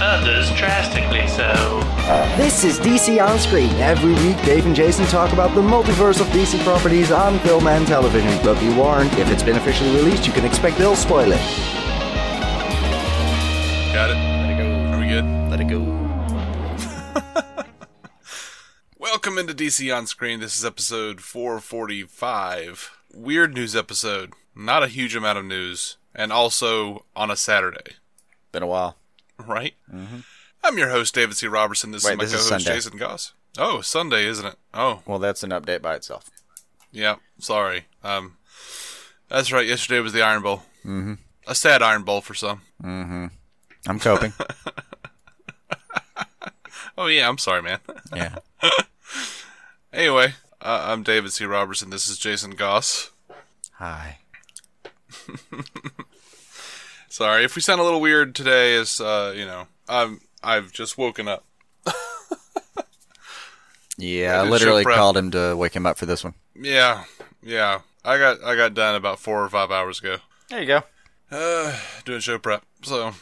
Others drastically so. This is DC On Screen. Every week, Dave and Jason talk about the multiverse of DC properties on film and television. But be warned, if it's been officially released, you can expect they'll spoil it. Got it. Let it go. Are we good? Let it go. Welcome into DC On Screen. This is episode 445. Weird news episode. Not a huge amount of news. And also on a Saturday. Been a while. Right? Mm-hmm. I'm your host, David C. Robertson. This is my co-host, Jason Goss. Oh, Sunday, isn't it? Oh. Well, that's an update by itself. Yeah, sorry. That's right, yesterday was the Iron Bowl. Mm-hmm. A sad Iron Bowl for some. Mm-hmm. I'm coping. Oh, yeah, I'm sorry, man. Yeah. Anyway, I'm David C. Robertson. This is Jason Goss. Hi. Sorry, if we sound a little weird today, is I've just woken up. Yeah, I literally called him to wake him up for this one. Yeah, I got done about 4 or 5 hours ago. There you go. Doing show prep, so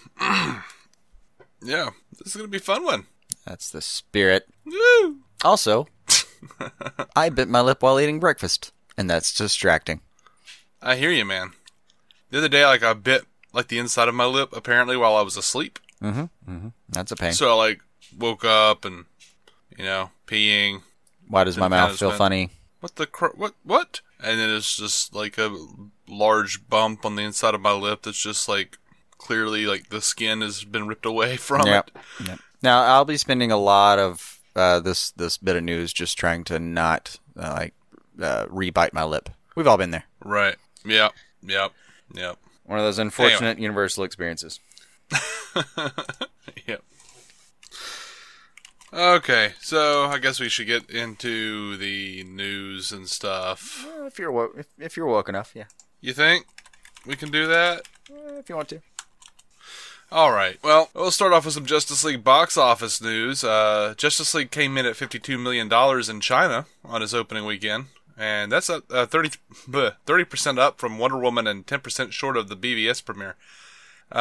yeah, this is gonna be a fun one. That's the spirit. Woo! Also, I bit my lip while eating breakfast, and that's distracting. I hear you, man. The other day, I bit. The inside of my lip, apparently, while I was asleep. Mm-hmm. Mm-hmm. That's a pain. So I, woke up and, peeing. Why does my mouth feel funny? What the... What? And then it's just, a large bump on the inside of my lip that's just, clearly, the skin has been ripped away from it. Yep. Now, I'll be spending a lot of this bit of news just trying to not, re-bite my lip. We've all been there. Right. Yep. One of those unfortunate universal experiences. Yep. Okay, so I guess we should get into the news and stuff. Well, if you're woke enough, yeah. You think we can do that? If you want to. All right. Well, we'll start off with some Justice League box office news. Justice League came in at $52 million in China on its opening weekend. And that's 30% up from Wonder Woman and 10% short of the BVS premiere. It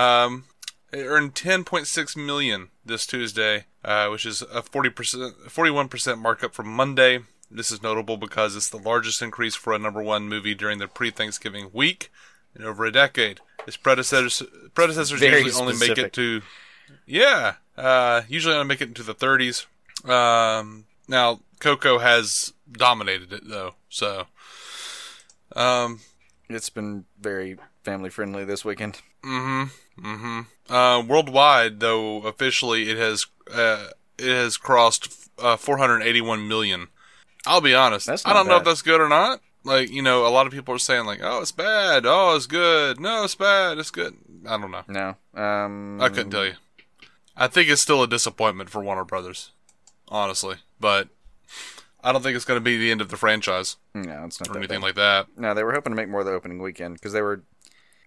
earned $10.6 million this Tuesday, which is a 41% markup from Monday. This is notable because it's the largest increase for a number one movie during the pre-Thanksgiving week in over a decade. Its predecessors usually only make it into the 30s. Now, Coco has dominated it, though, so... it's been very family-friendly this weekend. Mm-hmm, mm-hmm. Worldwide, though, officially, it has crossed 481 million. I'll be honest, I don't know if that's good or not. A lot of people are saying, oh, it's bad, oh, it's good, no, it's bad, it's good. I don't know. No. I couldn't tell you. I think it's still a disappointment for Warner Brothers, honestly, but... I don't think it's going to be the end of the franchise. No, it's not. Or anything like that. No, they were hoping to make more the opening weekend because they were.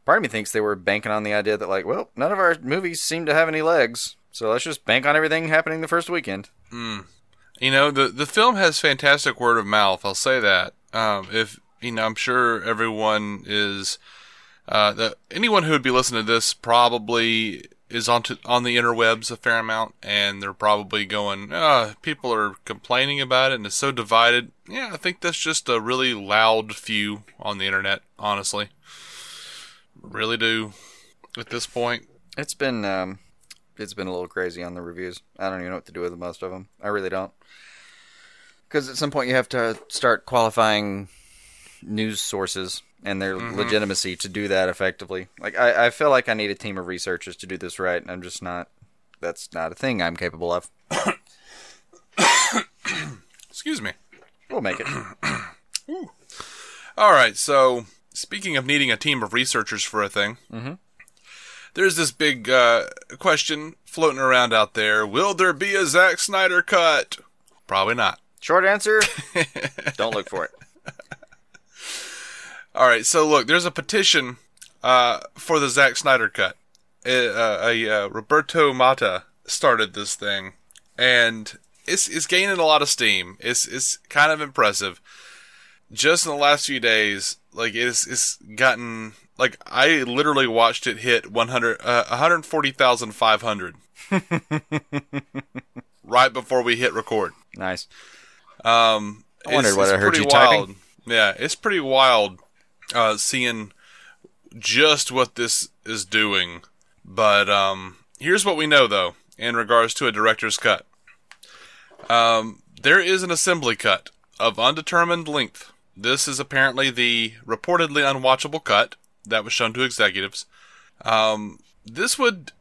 Part of me thinks they were banking on the idea that, none of our movies seem to have any legs, so let's just bank on everything happening the first weekend. Mm. The film has fantastic word of mouth. I'll say that. I'm sure everyone is. Anyone who would be listening to this probably is on the interwebs a fair amount, and they're probably going, people are complaining about it, and it's so divided. Yeah, I think that's just a really loud few on the internet, honestly. Really do, at this point. It's been a little crazy on the reviews. I don't even know what to do with most of them. I really don't. Because at some point you have to start qualifying news sources and their legitimacy to do that effectively. I feel like I need a team of researchers to do this right, and I'm just not... That's not a thing I'm capable of. Excuse me. We'll make it. Ooh. All right, so speaking of needing a team of researchers for a thing, there's this big question floating around out there. Will there be a Zack Snyder cut? Probably not. Short answer, don't look for it. All right, so look, there's a petition for the Zack Snyder cut. Roberto Mata started this thing, and it's gaining a lot of steam. It's kind of impressive. Just in the last few days, like it's gotten, like I literally watched it hit 140,500 right before we hit record. Nice. I wondered what I heard you typing. Yeah, it's pretty wild seeing just what this is doing. But here's what we know, though, in regards to a director's cut. There is an assembly cut of undetermined length. This is apparently the reportedly unwatchable cut that was shown to executives. This would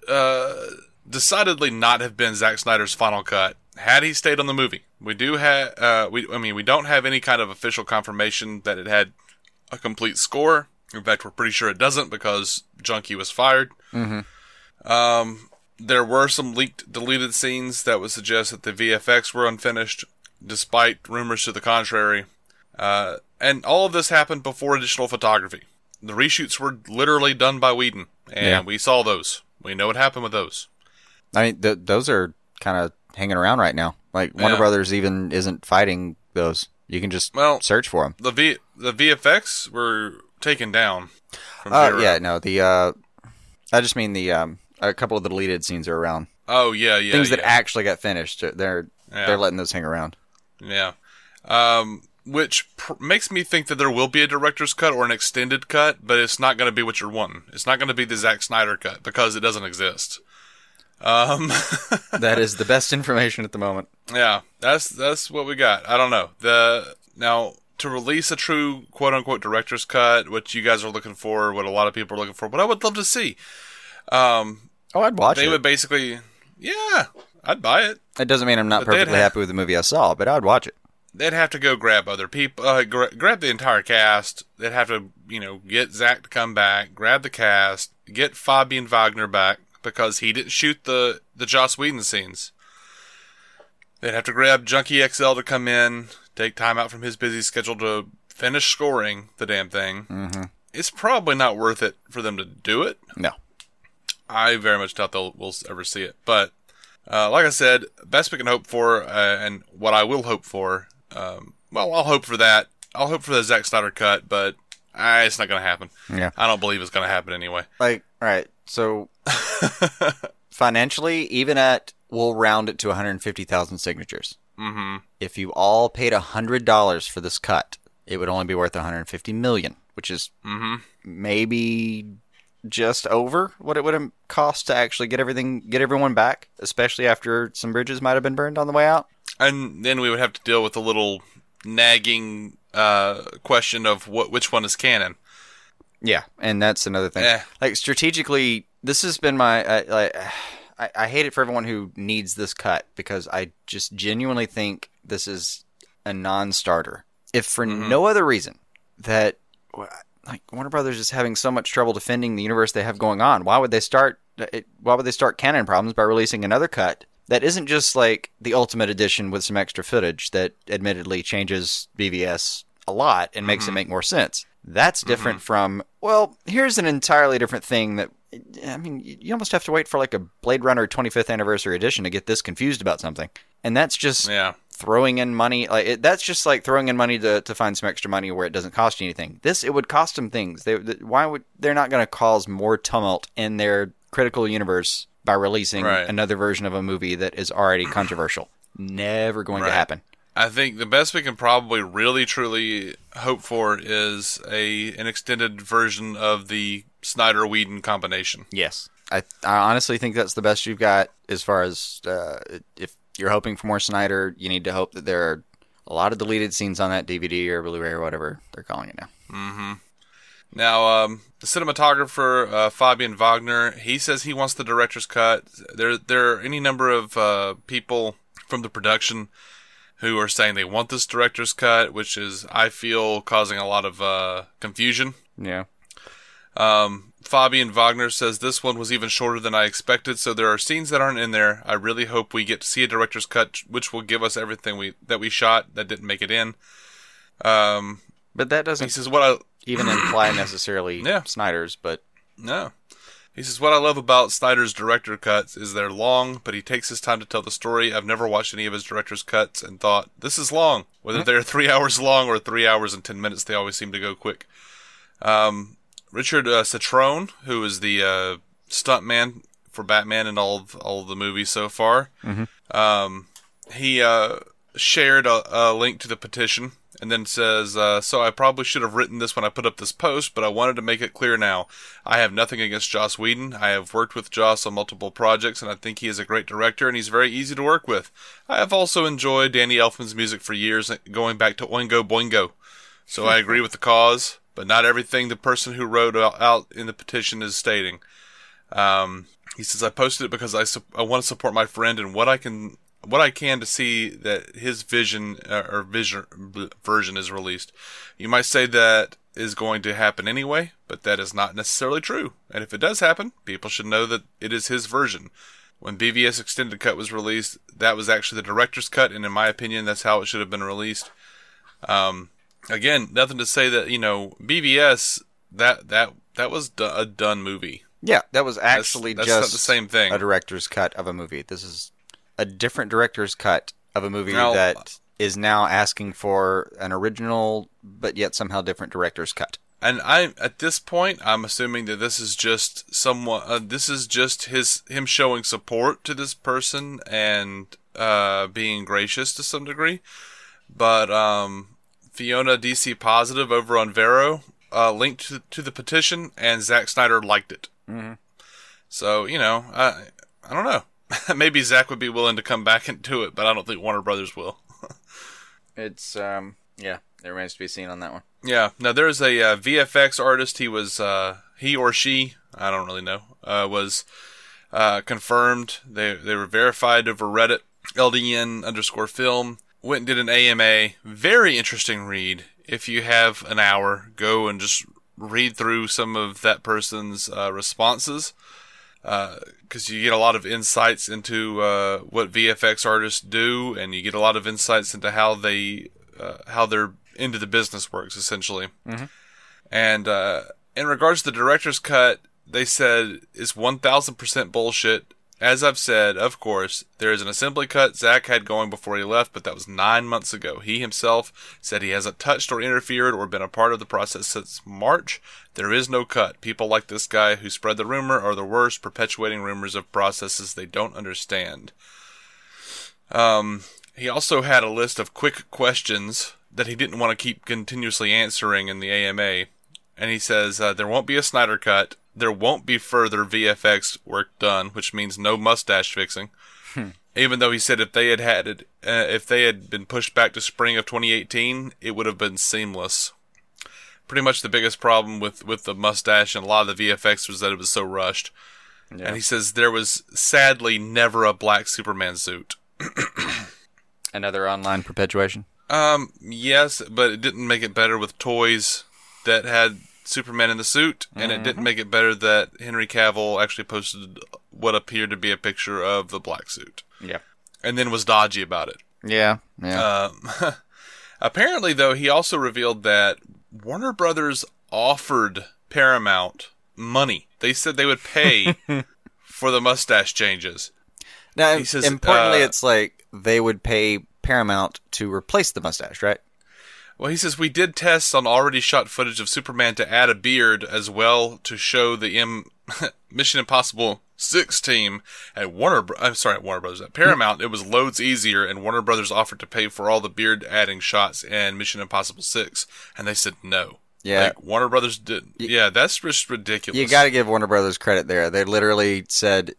decidedly not have been Zack Snyder's final cut had he stayed on the movie. We do have, we don't have any kind of official confirmation that it had a complete score. In fact, we're pretty sure it doesn't because Junkie was fired. Mm-hmm. There were some leaked, deleted scenes that would suggest that the VFX were unfinished, despite rumors to the contrary. And all of this happened before additional photography. The reshoots were literally done by Whedon, and we saw those. We know what happened with those. I mean, those are kind of hanging around right now. Like, Warner Brothers even isn't fighting those. You can just search for them. The VFX were taken down. I just mean a couple of the deleted scenes are around. Oh, yeah. Things that actually got finished. They're letting those hang around. Yeah. Which makes me think that there will be a director's cut or an extended cut, but it's not going to be what you're wanting. It's not going to be the Zack Snyder cut because it doesn't exist. That is the best information at the moment. Yeah, that's what we got. I don't know. Now, to release a true quote-unquote director's cut, what you guys are looking for, what a lot of people are looking for, what I would love to see. I'd watch it. They would basically, I'd buy it. It doesn't mean I'm not perfectly happy with the movie I saw, but I'd watch it. They'd have to go grab other people, grab the entire cast. They'd have to, get Zack to come back, grab the cast, get Fabian Wagner back because he didn't shoot the Joss Whedon scenes. They'd have to grab Junkie XL to come in, take time out from his busy schedule to finish scoring the damn thing. Mm-hmm. It's probably not worth it for them to do it. No. I very much doubt we'll ever see it. But like I said, best we can hope for, and what I will hope for, I'll hope for that. I'll hope for the Zack Snyder cut, but it's not going to happen. Yeah. I don't believe it's going to happen anyway. Like, all right, so financially, even we'll round it to 150,000 signatures. Mm-hmm. If you all paid $100 for this cut, it would only be worth $150 million, which is maybe just over what it would have cost to actually get everyone back, especially after some bridges might have been burned on the way out. And then we would have to deal with a little nagging question of which one is canon. Yeah, and that's another thing. Like, strategically, this has been my... I hate it for everyone who needs this cut, because I just genuinely think this is a non-starter. If for no other reason that... Like, Warner Brothers is having so much trouble defending the universe they have going on. Why would they start? Why would they start canon problems by releasing another cut that isn't just like the Ultimate Edition with some extra footage that admittedly changes BVS a lot and makes it make more sense? That's different from here's an entirely different thing that you almost have to wait for like a Blade Runner 25th anniversary edition to get this confused about something, and that's just throwing in money. Like that's just like throwing in money to find some extra money where it doesn't cost you anything. This, it would cost them things. They're not going to cause more tumult in their critical universe by releasing another version of a movie that is already controversial. Never going to happen. I think the best we can probably really truly hope for is an extended version of the Snyder Whedon combination. Yes, I honestly think that's the best you've got as far as if you're hoping for more Snyder, you need to hope that there are a lot of deleted scenes on that DVD or Blu-ray or whatever they're calling it now. Mm-hmm. Now, the cinematographer, Fabian Wagner, he says he wants the director's cut. There are any number of people from the production who are saying they want this director's cut, which is, I feel, causing a lot of confusion. Yeah. Fabian Wagner says this one was even shorter than I expected, so there are scenes that aren't in there. I really hope we get to see a director's cut, which will give us everything we shot that didn't make it in. But that doesn't. He says what I even imply necessarily Snyder's, but... No. He says, what I love about Snyder's director cuts is they're long, but he takes his time to tell the story. I've never watched any of his director's cuts and thought, this is long. Whether they're 3 hours long or 3 hours and 10 minutes, they always seem to go quick. Richard Cetrone, who is the stuntman for Batman in all of the movies so far, he shared a link to the petition. And then says, so I probably should have written this when I put up this post, but I wanted to make it clear now. I have nothing against Joss Whedon. I have worked with Joss on multiple projects, and I think he is a great director, and he's very easy to work with. I have also enjoyed Danny Elfman's music for years, going back to Oingo Boingo. So I agree with the cause, but not everything the person who wrote out in the petition is stating. He says, I posted it because I want to support my friend and what I can to see that his vision version is released. You might say that is going to happen anyway, but that is not necessarily true. And if it does happen, people should know that it is his version. When BVS Extended Cut was released, that was actually the director's cut, and in my opinion, that's how it should have been released. Again, nothing to say that, you know, BVS, that was a done movie. Yeah, that was actually that's just the same thing. A director's cut of a movie. This is a different director's cut of a movie that is now asking for an original, but yet somehow different director's cut. And at this point, I'm assuming that this is just someone. This is just him showing support to this person and being gracious to some degree. But Fiona DC Positive over on Vero linked to the petition, and Zack Snyder liked it. Mm-hmm. So you know, I don't know. Maybe Zach would be willing to come back and do it, but I don't think Warner Brothers will. It's, it remains to be seen on that one. Yeah. Now, there's a VFX artist. He was, he or she, I don't really know, was confirmed. They were verified over Reddit. LDN_film. Went and did an AMA. Very interesting read. If you have an hour, go and just read through some of that person's responses. Because you get a lot of insights into what VFX artists do, and you get a lot of insights into how their end of the business works, essentially. Mm-hmm. And in regards to the director's cut, they said it's 1,000% bullshit. As I've said, of course, there is an assembly cut Zach had going before he left, but that was 9 months ago. He himself said he hasn't touched or interfered or been a part of the process since March. There is no cut. People like this guy who spread the rumor are the worst, perpetuating rumors of processes they don't understand. He also had a list of quick questions that he didn't want to keep continuously answering in the AMA. And he says, there won't be a Snyder cut. There won't be further VFX work done, which means no mustache fixing. Even though he said if they had been pushed back to spring of 2018, it would have been seamless. Pretty much the biggest problem with the mustache and a lot of the VFX was that it was so rushed. Yeah. And he says there was sadly never a black Superman suit. Another online perpetuation? Yes, but it didn't make it better with toys that had Superman in the suit, and it didn't make it better that Henry Cavill actually posted what appeared to be a picture of the black suit. Yeah. And then was dodgy about it. Yeah. Yeah. Apparently, though, he also revealed that Warner Brothers offered Paramount money. They said they would pay for the mustache changes. Now, says, importantly, it's like they would pay Paramount to replace the mustache, right? Well, he says, we did tests on already shot footage of Superman to add a beard as well to show the Mission Impossible 6 team at Paramount. It was loads easier, and Warner Brothers offered to pay for all the beard adding shots in Mission Impossible 6, and they said no. Yeah. Like, Warner Brothers didn't. Yeah, that's just ridiculous. You got to give Warner Brothers credit there. They literally said,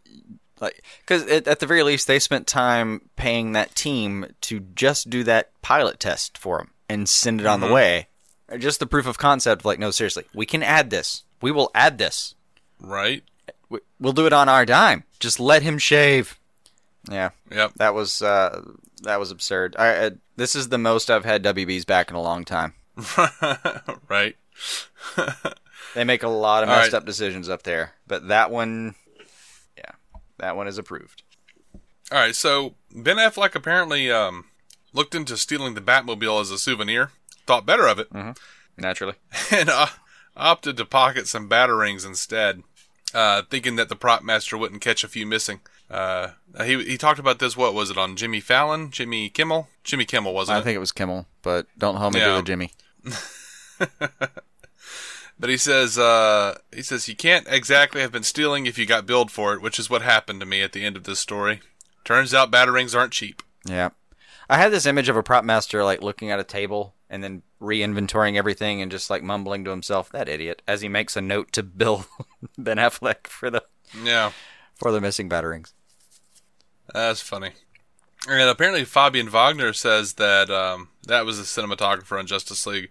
because at the very least, they spent time paying that team to just do that pilot test for them. And send it on the way. Just the proof of concept, like, no, seriously, we can add this. We will add this. Right. We'll do it on our dime. Just let him shave. Yeah. Yep. That was absurd. This is the most I've had WB's back in a long time. Right. They make a lot of messed up decisions up there. But that one, that one is approved. All right, so Ben Affleck apparently looked into stealing the Batmobile as a souvenir, thought better of it, Naturally. And opted to pocket some batarangs instead, thinking that the prop master wouldn't catch a few missing. He talked about this, what was it, on Jimmy Fallon? Jimmy Kimmel? Jimmy Kimmel, wasn't it? I think it was Kimmel, but don't hold me to the Jimmy. But he says you can't exactly have been stealing if you got billed for it, which is what happened to me at the end of this story. Turns out batarangs aren't cheap. Yeah. I had this image of a prop master like looking at a table and then re-inventorying everything and just like mumbling to himself, that idiot, as he makes a note to bill Ben Affleck for the missing batarangs. That's funny. And apparently Fabian Wagner says that that was the cinematographer on Justice League,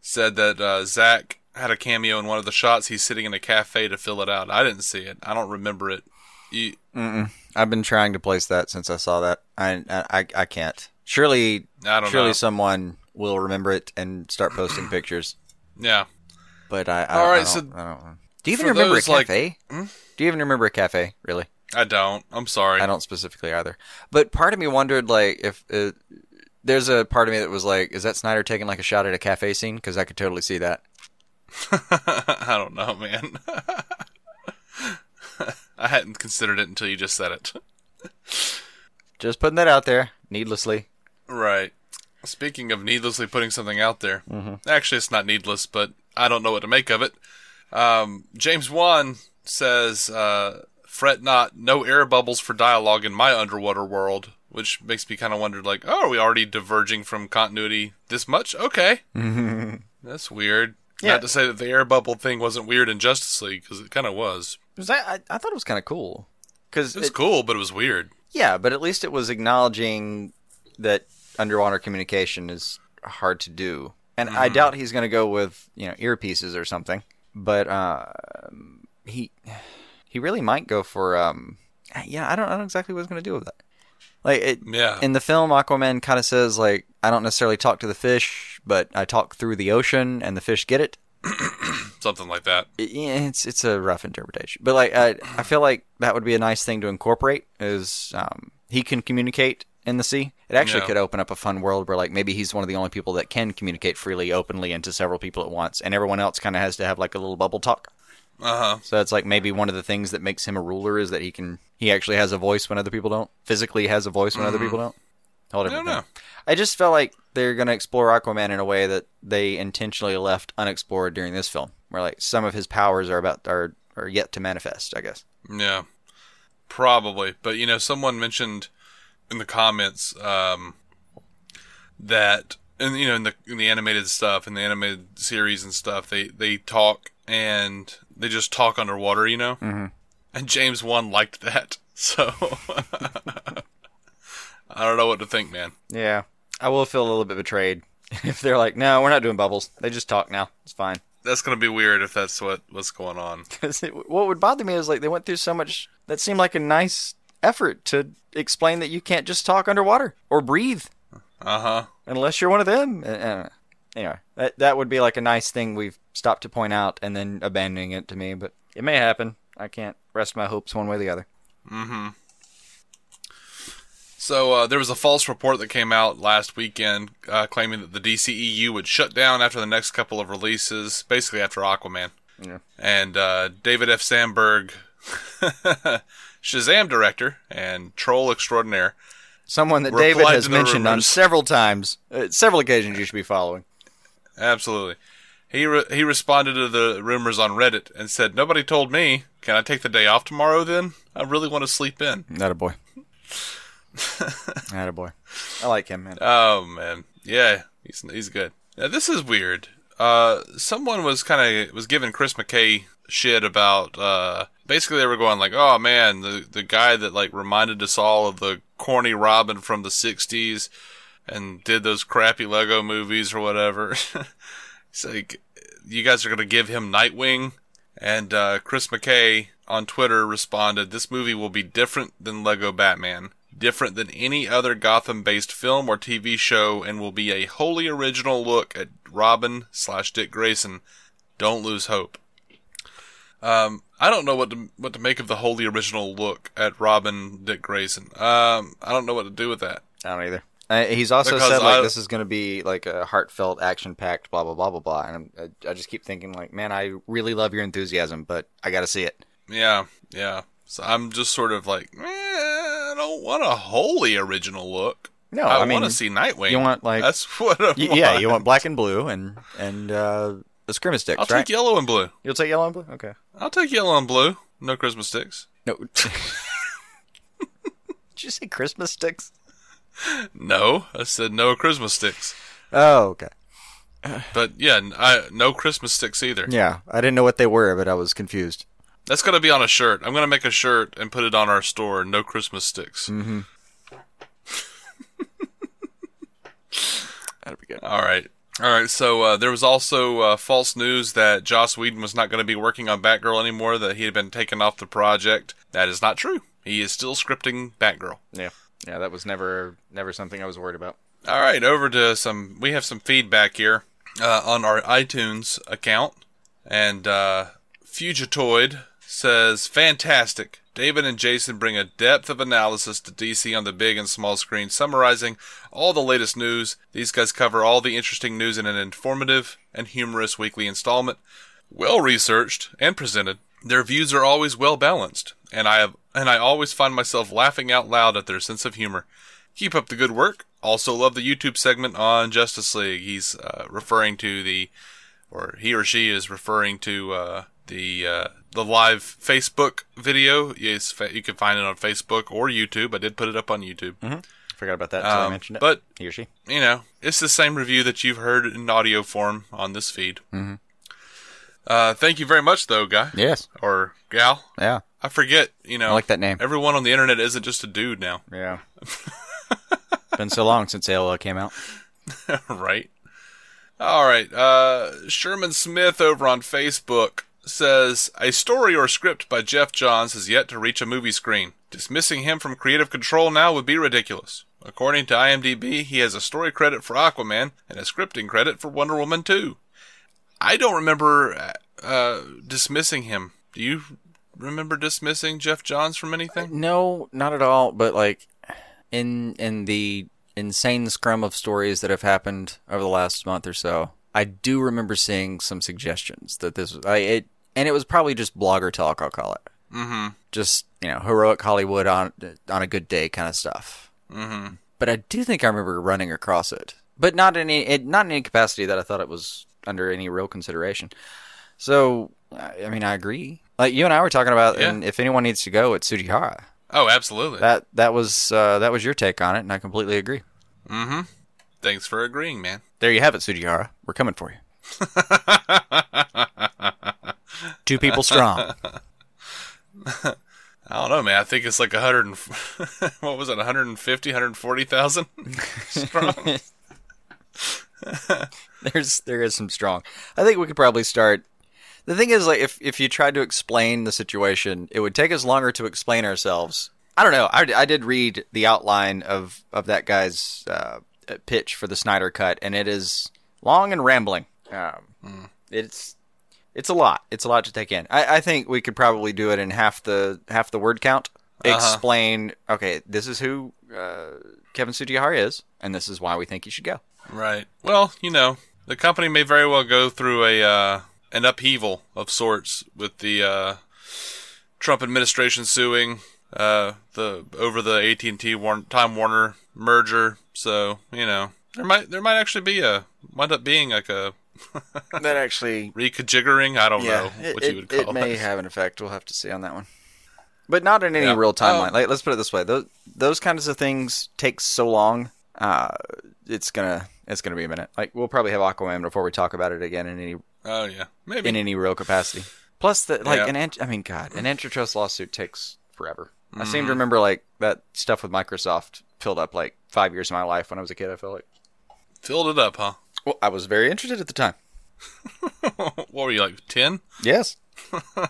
said that Zack had a cameo in one of the shots. He's sitting in a cafe to fill it out. I didn't see it. I don't remember it. I've been trying to place that since I saw that. I can't. Surely someone will remember it and start posting pictures. Yeah. But I don't. Do you even remember a cafe? Do you even remember a cafe, really? I don't. I'm sorry. I don't specifically either. But part of me wondered, like, if there's a part of me that was like, is that Snyder taking like a shot at a cafe scene? Because I could totally see that. I don't know, man. I hadn't considered it until you just said it. Just putting that out there, needlessly. Right. Speaking of needlessly putting something out there, Actually it's not needless, but I don't know what to make of it. James Wan says, fret not, no air bubbles for dialogue in my underwater world, which makes me kind of wonder, like, oh, are we already diverging from continuity this much? Okay. That's weird. Yeah. Not to say that the air bubble thing wasn't weird in Justice League, because it kind of was. I thought it was kind of cool. Cause it was cool, but it was weird. Yeah, but at least it was acknowledging that underwater communication is hard to do. And I doubt he's going to go with earpieces or something. But he really might go for... I don't exactly what he's going to do with that. In the film, Aquaman kind of says, like, I don't necessarily talk to the fish, but I talk through the ocean, and the fish get it. Something like that. It's a rough interpretation. But, like, I feel like that would be a nice thing to incorporate, is he can communicate in the sea. It actually could open up a fun world where, like, maybe he's one of the only people that can communicate freely, openly, and to several people at once, and everyone else kind of has to have, like, a little bubble talk. Uh-huh. So that's like maybe one of the things that makes him a ruler is that he actually has a voice when other people don't. Physically has a voice when other people don't. I don't know. I just felt like they're going to explore Aquaman in a way that they intentionally left unexplored during this film, where like some of his powers are yet to manifest, I guess. Yeah, probably. But someone mentioned in the comments that in the animated stuff, in the animated series and stuff, they talk. And they just talk underwater, And James Wan liked that. So, I don't know what to think, man. Yeah. I will feel a little bit betrayed if they're like, no, we're not doing bubbles. They just talk now. It's fine. That's going to be weird if that's what's going on. Because what would bother me is like they went through so much. That seemed like a nice effort to explain that you can't just talk underwater or breathe. Uh-huh. Unless you're one of them. Anyway, that would be like a nice thing we've stopped to point out and then abandoning it to me, but it may happen. I can't rest my hopes one way or the other. Mm-hmm. So there was a false report that came out last weekend claiming that the DCEU would shut down after the next couple of releases, basically after Aquaman. Yeah. And David F. Sandberg, Shazam director and troll extraordinaire. Someone that David has mentioned on several occasions you should be following. Absolutely. He responded to the rumors on Reddit and said, nobody told me. Can I take the day off tomorrow then? I really want to sleep in. Attaboy. Attaboy. I like him, man. Oh, man. Yeah, he's good. Now, this is weird. Someone was giving Chris McKay shit about... basically, they were going like, oh, man, the guy that like reminded us all of the corny Robin from the 60s and did those crappy Lego movies or whatever... It's like, you guys are going to give him Nightwing. And Chris McKay on Twitter responded, this movie will be different than Lego Batman, different than any other Gotham-based film or TV show, and will be a wholly original look at Robin/Dick Grayson. Don't lose hope. I don't know what to make of the wholly original look at Robin, Dick Grayson. I don't know what to do with that. I don't either. He's also because said, like, this is going to be, like, a heartfelt, action-packed, blah, blah, blah, blah, blah. And I just keep thinking, like, man, I really love your enthusiasm, but I got to see it. Yeah, yeah. So I'm just sort of like, I don't want a wholly original look. No, I mean, want to see Nightwing. You want, like... That's what I want. Yeah, you want black and blue and the Christmas sticks, right? I'll take yellow and blue. You'll take yellow and blue? Okay. I'll take yellow and blue. No Christmas sticks. No. Did you say Christmas sticks? No, I said no Christmas sticks. Oh, okay. But yeah, no Christmas sticks either. Yeah, I didn't know what they were, but I was confused. That's going to be on a shirt. I'm going to make a shirt and put it on our store, no Christmas sticks. Mm-hmm. That'll be good. All right. So there was also false news that Joss Whedon was not going to be working on Batgirl anymore, that he had been taken off the project. That is not true. He is still scripting Batgirl. Yeah. Yeah, that was never something I was worried about. All right, over to we have some feedback here on our iTunes account. And Fugitoid says, fantastic. David and Jason bring a depth of analysis to DC on the big and small screen, summarizing all the latest news. These guys cover all the interesting news in an informative and humorous weekly installment. Well researched and presented. Their views are always well balanced, and I always find myself laughing out loud at their sense of humor. Keep up the good work. Also love the YouTube segment on Justice League. He's referring to he or she is referring to the live Facebook video. Yes, you can find it on Facebook or YouTube. I did put it up on YouTube. Mm-hmm. Forgot about that until I mentioned it. But he or she, it's the same review that you've heard in audio form on this feed. Mm-hmm. Thank you very much, though, guy. Yes. Or gal. Yeah. I forget, I like that name. Everyone on the internet isn't just a dude now. Yeah. Been so long since AOL came out. Right. All right. Sherman Smith over on Facebook says, a story or script by Jeff Johns has yet to reach a movie screen. Dismissing him from creative control now would be ridiculous. According to IMDb, he has a story credit for Aquaman and a scripting credit for Wonder Woman 2. I don't remember dismissing him. Do you remember dismissing Jeff Johns from anything? No, not at all. But like in the insane scrum of stories that have happened over the last month or so, I do remember seeing some suggestions that this was and it was probably just blogger talk, I'll call it. Mm-hmm. Just heroic Hollywood on a good day kind of stuff. Mm-hmm. But I do think I remember running across it, but not in any capacity that I thought it was under any real consideration. So, I mean, I agree. Like you and I were talking about, and if anyone needs to go, it's Tsujihara. Oh, absolutely. That was your take on it, and I completely agree. Mm-hmm. Thanks for agreeing, man. There you have it, Tsujihara. We're coming for you. 2 people strong. I don't know, man. I think it's like 150, 140,000 strong. There is some strong. I think we could probably start. The thing is, like, if you tried to explain the situation, it would take us longer to explain ourselves. I don't know. I did read the outline of that guy's pitch for the Snyder Cut, and it is long and rambling. It's a lot. It's a lot to take in. I think we could probably do it in half the word count. Uh-huh. Explain. Okay, this is who Kevin Tsujihara is, and this is why we think you should go. Right. Well, the company may very well go through an upheaval of sorts with the Trump administration suing over the AT&T Time Warner merger. So there might actually be wind up being like a that actually reconfiguring. I don't know what you would call it. It may have an effect. We'll have to see on that one, but not in any real timeline. Like, let's put it this way: those kinds of things take so long. It's gonna be a minute. Like, we'll probably have Aquaman before we talk about it again in any. Oh yeah, maybe in any real capacity. Plus, an antitrust lawsuit takes forever. Mm. I seem to remember like that stuff with Microsoft filled up like 5 years of my life when I was a kid. I felt like filled it up, huh? Well, I was very interested at the time. What were you, like 10? Yes. Little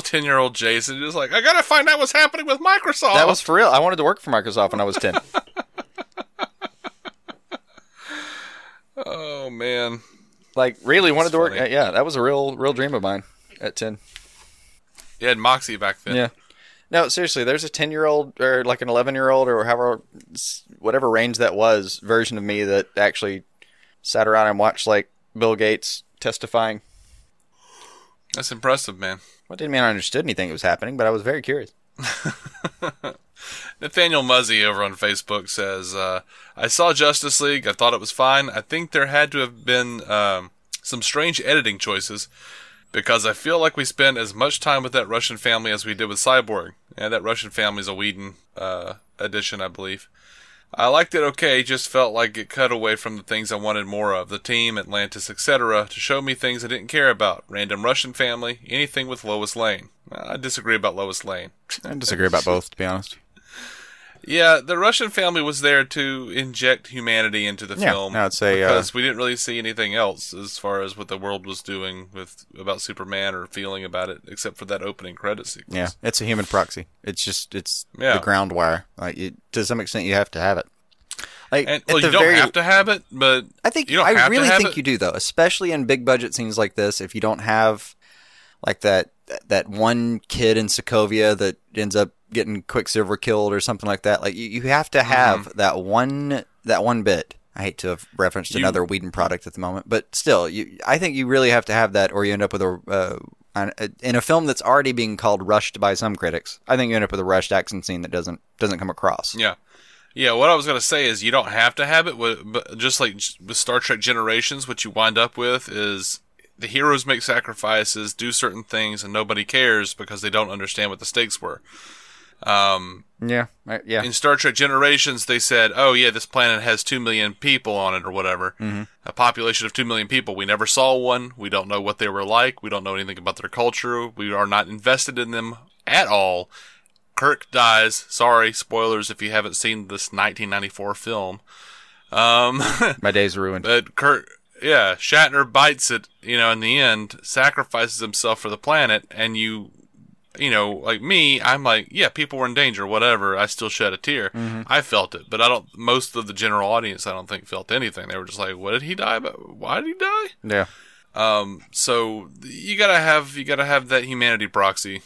10-year-old Jason just like, I gotta find out what's happening with Microsoft. That was for real. I wanted to work for Microsoft when I was 10. Oh man, like really wanted to work. Yeah, that was a real dream of mine at 10. You had Moxie back then. Yeah, No, seriously, there's a 10-year-old or like an 11-year-old or however, whatever range that was, version of me that actually sat around and watched like Bill Gates testifying. That's impressive, man. Well, it didn't mean I understood anything that was happening, but I was very curious. Nathaniel Muzzy over on Facebook says, I saw Justice League. I thought it was fine. I think there had to have been some strange editing choices, because I feel like we spent as much time with that Russian family as we did with Cyborg. Yeah, that Russian family's a Whedon edition, I believe. I liked it okay, just felt like it cut away from the things I wanted more of. The team, Atlantis, etc., to show me things I didn't care about. Random Russian family, anything with Lois Lane. I disagree about Lois Lane. I disagree about both, to be honest. Yeah, the Russian family was there to inject humanity into the film. I'd say, because we didn't really see anything else as far as what the world was doing with about Superman or feeling about it, except for that opening credit sequence. Yeah, it's a human proxy. It's just the ground wire. Like it, to some extent, you have to have it. Like, and, well, you don't have to have it, but I think I really think you do though, especially in big budget scenes like this. If you don't have like that one kid in Sokovia that ends up getting Quicksilver killed or something like that. Like you have to have that one bit. I hate to have referenced another Whedon product at the moment, but still, I think you really have to have that, or you end up with in a film that's already being called rushed by some critics. I think you end up with a rushed action scene that doesn't come across. Yeah. Yeah, what I was going to say is you don't have to have it, but just like with Star Trek Generations, what you wind up with is the heroes make sacrifices, do certain things, and nobody cares because they don't understand what the stakes were. Yeah. In Star Trek Generations, they said, oh, yeah, this planet has 2 million people on it or whatever. Mm-hmm. A population of 2 million people. We never saw one. We don't know what they were like. We don't know anything about their culture. We are not invested in them at all. Kirk dies. Sorry, spoilers if you haven't seen this 1994 film. My day's ruined. But Kirk... Yeah, Shatner bites it, in the end, sacrifices himself for the planet, and like me, I'm like, yeah, people were in danger, whatever, I still shed a tear. Mm-hmm. I felt it, but most of the general audience, I don't think, felt anything. They were just like, what did he die about? Why did he die? Yeah. So you gotta have that humanity proxy.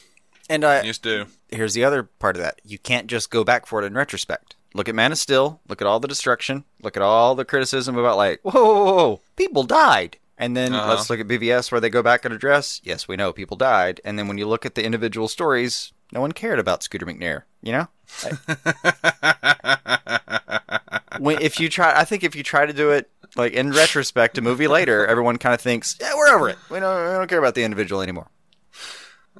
And you just do. Here's the other part of that. You can't just go back for it in retrospect. Look at Man of Steel. Look at all the destruction. Look at all the criticism about like, whoa, people died. And then let's look at BVS where they go back and address, yes, we know people died. And then when you look at the individual stories, no one cared about Scooter McNair, If you try to do it like in retrospect, a movie later, everyone kind of thinks, yeah, we're over it. We don't care about the individual anymore.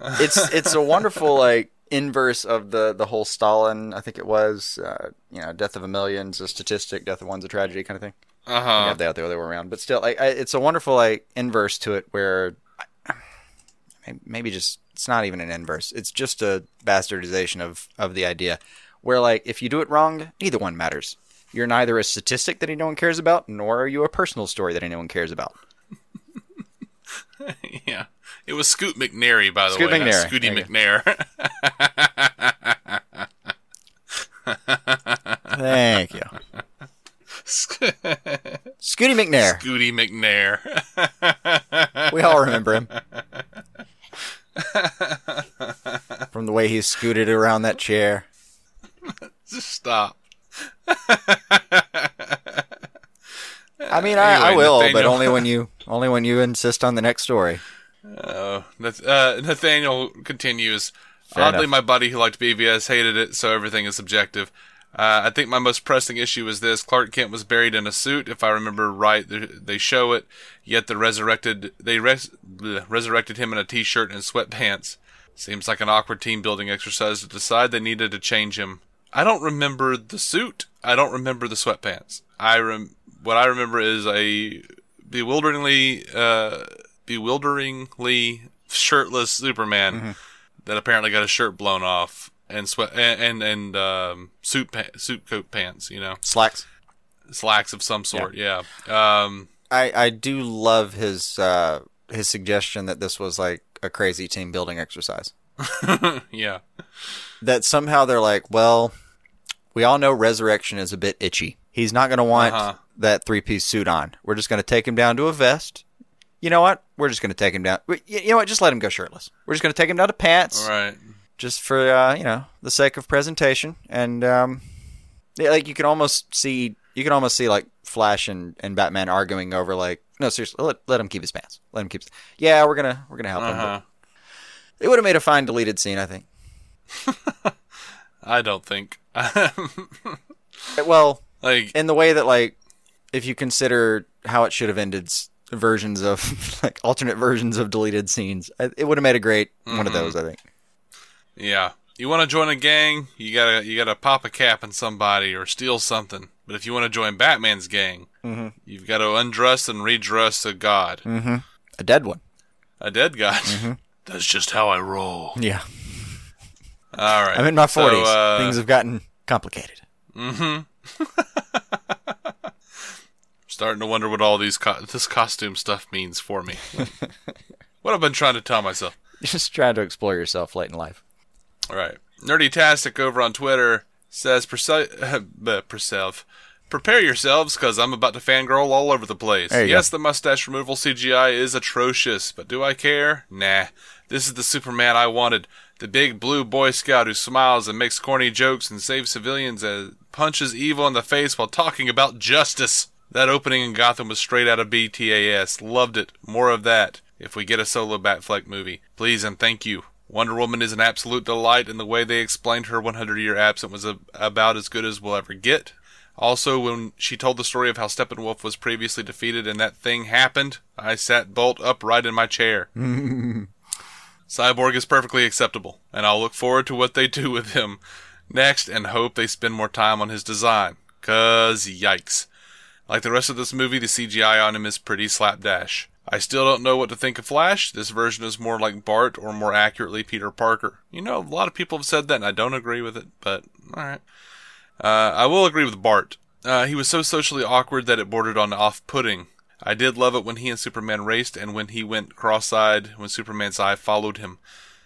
It's a wonderful like inverse of the whole Stalin, I think it was, death of a million's a statistic, death of one's a tragedy kind of thing. Uh-huh. Yeah, they out the other way around, but still, it's a wonderful inverse to it where it's not even an inverse. It's just a bastardization of the idea where if you do it wrong, neither one matters. You're neither a statistic that anyone cares about, nor are you a personal story that anyone cares about. Yeah. It was Scoot McNairy, by the way. Not Scooty McNair. Thank you. Scooty McNair. Scooty McNair. We all remember him. From the way he scooted around that chair. Just stop. I mean, I will, Nathaniel. But only when you insist on the next story. Nathaniel continues, oddly, my buddy who liked BVS hated it, so everything is subjective. I think my most pressing issue is this. Clark Kent was buried in a suit. If I remember right, they show it, yet they resurrected him in a t-shirt and sweatpants. Seems like an awkward team-building exercise to decide they needed to change him. I don't remember the suit. I don't remember the sweatpants. What I remember is a bewilderingly shirtless Superman that apparently got his shirt blown off and suit coat pants, slacks of some sort. Yeah. I do love his suggestion that this was like a crazy team building exercise. Yeah. That somehow they're like, well, we all know Resurrection is a bit itchy. He's not going to want that 3-piece suit on. We're just going to take him down to a vest. You know what? We're just going to take him down. You know what? Just let him go shirtless. We're just going to take him down to pants. All right. just for, you know, the sake of presentation. And, yeah, like, you can almost see like Flash and Batman arguing over, like, no, seriously, let him keep his pants. Let him keep his... Yeah, we're gonna help him. But it would have made a fine deleted scene, I think. I don't think. Well, like, in the way that, like, if you consider how it should have ended, versions of, like, alternate versions of deleted scenes, it would have made a great one of those, I think. Yeah. You want to join a gang, you gotta pop a cap on somebody or steal something. But if you want to join Batman's gang, you've got to undress and redress a god. Mm-hmm. A dead one. A dead god. Mm-hmm. That's just how I roll. Yeah. All right. I'm in my 40s. Things have gotten complicated. Mm-hmm. Starting to wonder what all these this costume stuff means for me. What I've been trying to tell myself. You're just trying to explore yourself late in life. All right. Nerdytastic over on Twitter says, prepare yourselves, because I'm about to fangirl all over the place. Yes, the mustache removal CGI is atrocious, but do I care? Nah. This is the Superman I wanted. The big blue Boy Scout who smiles and makes corny jokes and saves civilians and punches evil in the face while talking about justice. That opening in Gotham was straight out of BTAS. Loved it. More of that. If we get a solo Batfleck movie, please and thank you. Wonder Woman is an absolute delight, and the way they explained her 100-year absence was about as good as we'll ever get. Also, when she told the story of how Steppenwolf was previously defeated and that thing happened, I sat bolt upright in my chair. Cyborg is perfectly acceptable, and I'll look forward to what they do with him next and hope they spend more time on his design. 'Cause yikes. Like the rest of this movie, the CGI on him is pretty slapdash. I still don't know what to think of Flash. This version is more like Bart, or more accurately, Peter Parker. You know, a lot of people have said that, and I don't agree with it, but alright. I will agree with Bart. He was so socially awkward that it bordered on off-putting. I did love it when he and Superman raced, and when he went cross-eyed, when Superman's eye followed him.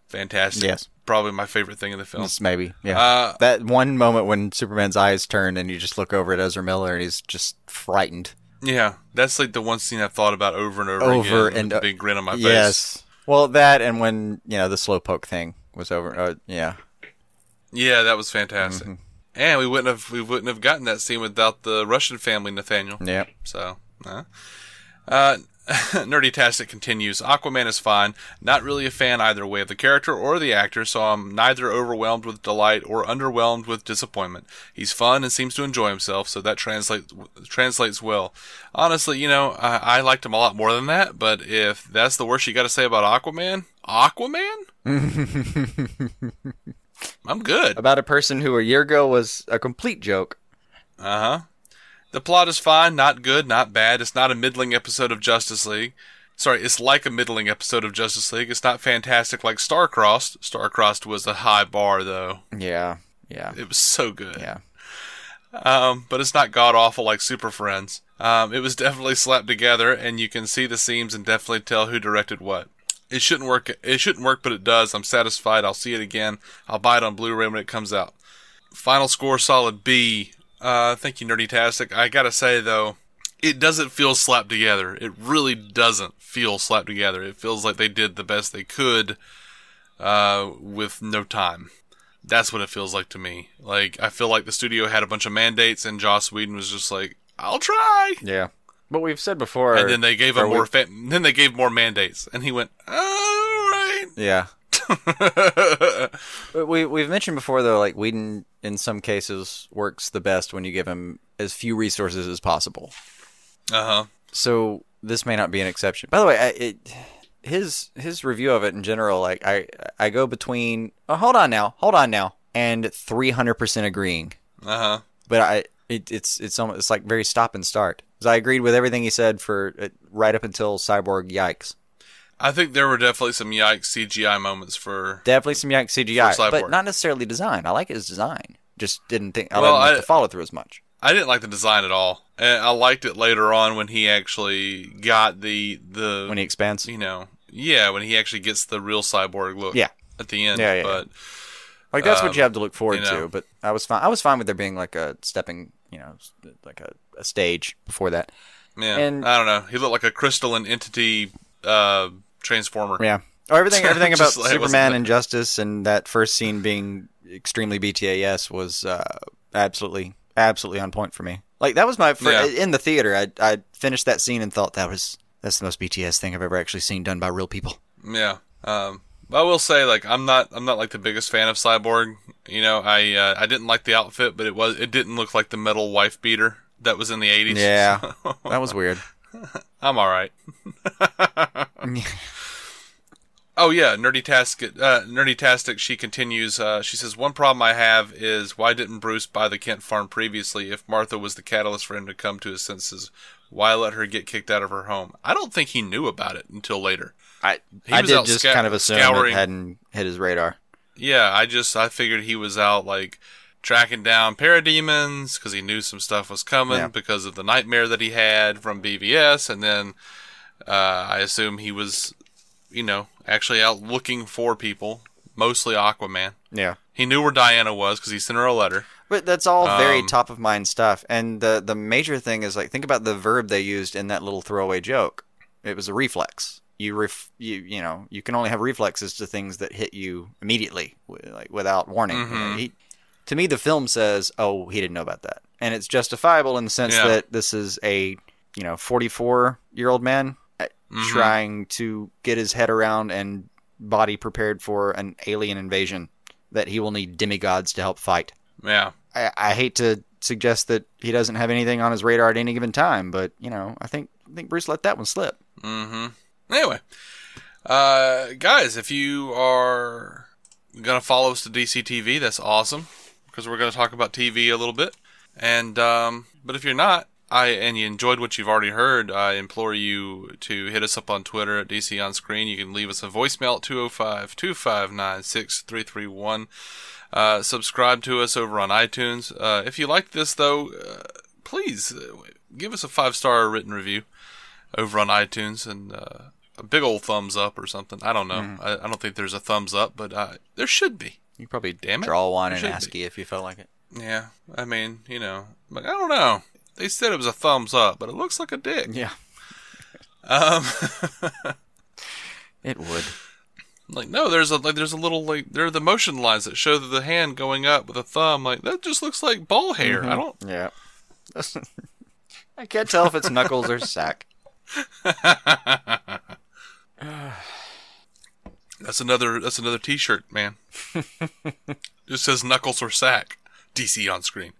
Fantastic. Yes. Probably my favorite thing in the film. Yes, maybe, yeah. That one moment when Superman's eyes turn, and you just look over at Ezra Miller, and he's just frightened. Yeah, that's like the one scene I've thought about over and over again, with a big grin on my face. Yes. Well, that and when, you know, the slowpoke thing was over. Yeah. Yeah, that was fantastic. Mm-hmm. And we wouldn't have gotten that scene without the Russian family, Nathaniel. Yeah. So, Nerdytastic continues. Aquaman is fine. Not really a fan either way of the character or the actor, so I'm neither overwhelmed with delight or underwhelmed with disappointment. He's fun and seems to enjoy himself, so that translates well. Honestly, you know, I liked him a lot more than that, but if that's the worst you got to say about Aquaman, I'm good. About a person who a year ago was a complete joke. Uh-huh. The plot is fine, not good, not bad. It's not a middling episode of Justice League. Sorry, it's like a middling episode of Justice League. It's not fantastic like Starcrossed. Starcrossed was a high bar, though. Yeah, yeah. It was so good. Yeah. But it's not god-awful like Super Friends. It was definitely slapped together, and you can see the seams and definitely tell who directed what. It shouldn't work, but it does. I'm satisfied. I'll see it again. I'll buy it on Blu-ray when it comes out. Final score, solid B. Thank you, Nerdytastic. I gotta say, though, it doesn't feel slapped together. It really doesn't feel slapped together. It feels like they did the best they could, with no time. That's what it feels like to me. Like, I feel like the studio had a bunch of mandates, and Joss Whedon was just like, I'll try! Yeah. But we've said before... And then they gave him then they gave more mandates. And he went, alright! Yeah. We've mentioned before, though, like, Whedon in some cases works the best when you give him as few resources as possible. Uh-huh. So this may not be an exception. By the way, his review of it in general, like, I go between hold on now and 300% agreeing. Uh-huh. But it's almost like very stop and start. Cuz I agreed with everything he said for right up until Cyborg yikes. I think there were definitely some yikes CGI moments for... Definitely some yikes CGI, but not necessarily design. I like his design. Just didn't think... I didn't like the follow-through as much. I didn't like the design at all. And I liked it later on when he actually got the... When he expands? You know, yeah, when he actually gets the real cyborg look at the end. Yeah. But, like, that's what you have to look forward to, but I was fine with there being, like, a stepping, you know, like a stage before that. Yeah, and, I don't know. He looked like a crystalline entity... transformer. Yeah. Everything about like, Superman and Justice and that first scene being extremely BTAS was absolutely on point for me. Like that was my first, in the theater. I finished that scene and thought that's the most BTS thing I've ever actually seen done by real people. Yeah. I will say, like, I'm not like the biggest fan of Cyborg. You know, I didn't like the outfit, but it didn't look like the metal wife beater that was in the 80s. Yeah, so. That was weird. I'm all right. Oh yeah, Nerdy Tastic. She continues. She says, "One problem I have is why didn't Bruce buy the Kent farm previously? If Martha was the catalyst for him to come to his senses, why let her get kicked out of her home? I don't think he knew about it until later. I did just kind of assume it hadn't hit his radar. Yeah, I figured he was out like tracking down parademons because he knew some stuff was coming because of the nightmare that he had from BVS, and then I assume he was." You know, actually out looking for people, mostly Aquaman. Yeah. He knew where Diana was because he sent her a letter. But that's all very top-of-mind stuff. And the major thing is, like, think about the verb they used in that little throwaway joke. It was a reflex. You can only have reflexes to things that hit you immediately, like without warning. Mm-hmm. To me, the film says, oh, he didn't know about that. And it's justifiable in the sense that this is a, 44-year-old man. Mm-hmm. Trying to get his head around and body prepared for an alien invasion that he will need demigods to help fight. Yeah. I hate to suggest that he doesn't have anything on his radar at any given time, but, I think Bruce let that one slip. Mm-hmm. Anyway, guys, if you are going to follow us to DC TV, that's awesome, because we're going to talk about TV a little bit. And but if you're not, and you enjoyed what you've already heard, I implore you to hit us up on Twitter at DC On Screen. You can leave us a voicemail at 205-259-6331. Subscribe to us over on iTunes. If you like this, though, please give us a 5-star written review over on iTunes and a big old thumbs up or something. I don't know. Mm-hmm. I don't think there's a thumbs up, but there should be. You probably draw one and ask you if you felt like it. Yeah. I mean, but I don't know. They said it was a thumbs up, but it looks like a dick. Yeah. It would. Like, no, there's a little, like, there are the motion lines that show the hand going up with a thumb. Like, that just looks like ball hair. Mm-hmm. I don't. Yeah. I can't tell if it's knuckles or sack. That's another t-shirt, man. It says knuckles or sack. DC On Screen.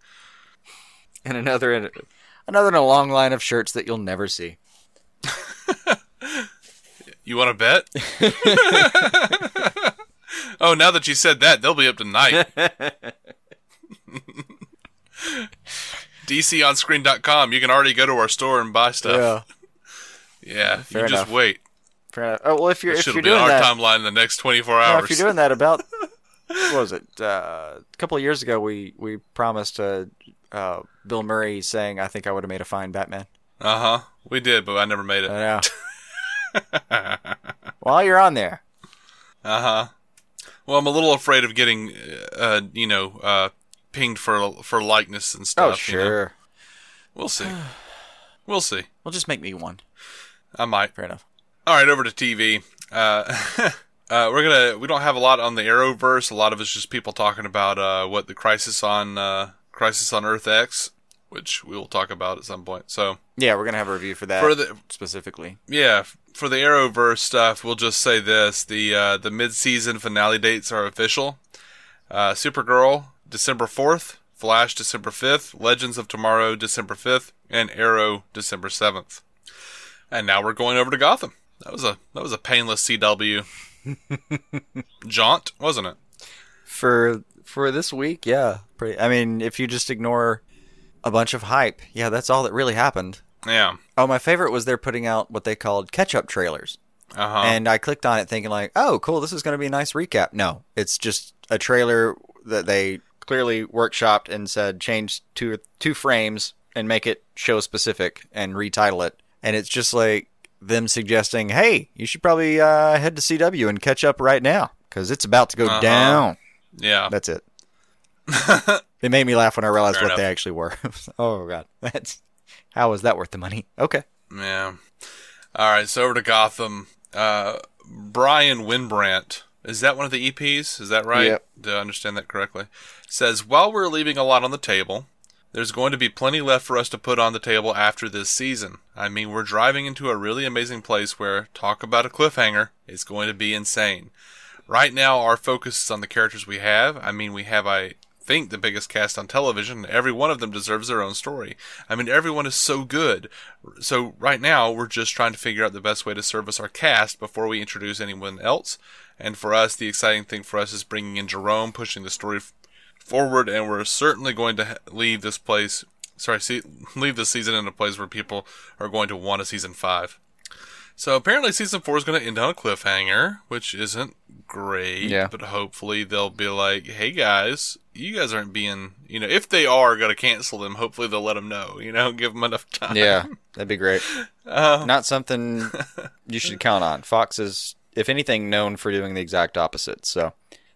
And another in a long line of shirts that you'll never see. You want to bet? Oh, now that you said that, they'll be up tonight. DCOnScreen.com. You can already go to our store and buy stuff. Yeah, fair enough. Just wait. Fair enough. Oh, well, if you're doing that, it'll be our timeline in the next 24 hours. If you're doing that, about what was it? A couple of years ago, we promised Bill Murray saying, I think I would have made a fine Batman. Uh-huh. We did, but I never made it. I know. While you're on there. Uh-huh. Well, I'm a little afraid of getting, pinged for likeness and stuff. Oh, sure. We'll see. We'll see. Well, just make me one. I might. Fair enough. All right, over to TV. We don't have a lot on the Arrowverse. A lot of it's just people talking about what the Crisis on Earth X, which we will talk about at some point. So yeah, we're gonna have a review for that specifically. Yeah, for the Arrowverse stuff, we'll just say this: the mid-season finale dates are official. Supergirl, December 4th; Flash, December 5th; Legends of Tomorrow, December 5th; and Arrow, December 7th. And now we're going over to Gotham. That was a painless CW jaunt, wasn't it? For this week, yeah. I mean, if you just ignore a bunch of hype, yeah, that's all that really happened. Yeah. Oh, my favorite was they're putting out what they called catch-up trailers. Uh-huh. And I clicked on it thinking like, oh, cool, this is going to be a nice recap. No, it's just a trailer that they clearly workshopped and said change two frames and make it show-specific and retitle it. And it's just like them suggesting, hey, you should probably head to CW and catch up right now because it's about to go down. Yeah. That's it. It made me laugh when I realized they actually were. Oh, God. How is that worth the money? Okay. Yeah. All right, so over to Gotham. Brian Winbrandt, is that one of the EPs? Is that right? Yep. Do I understand that correctly? Says, while we're leaving a lot on the table, there's going to be plenty left for us to put on the table after this season. I mean, we're driving into a really amazing place where, talk about a cliffhanger, it's going to be insane. Right now, our focus is on the characters we have. I mean, we have, I think, the biggest cast on television, and every one of them deserves their own story. I mean, everyone is so good. So right now, we're just trying to figure out the best way to service our cast before we introduce anyone else. And for us, the exciting thing for us is bringing in Jerome, pushing the story forward, and we're certainly going to leave this season in a place where people are going to want a season 5. So apparently season 4 is going to end on a cliffhanger, which isn't great, but hopefully they'll be like, hey guys, you guys aren't being, if they are going to cancel them, hopefully they'll let them know, give them enough time. Yeah, that'd be great. Not something you should count on. Fox is, if anything, known for doing the exact opposite, so...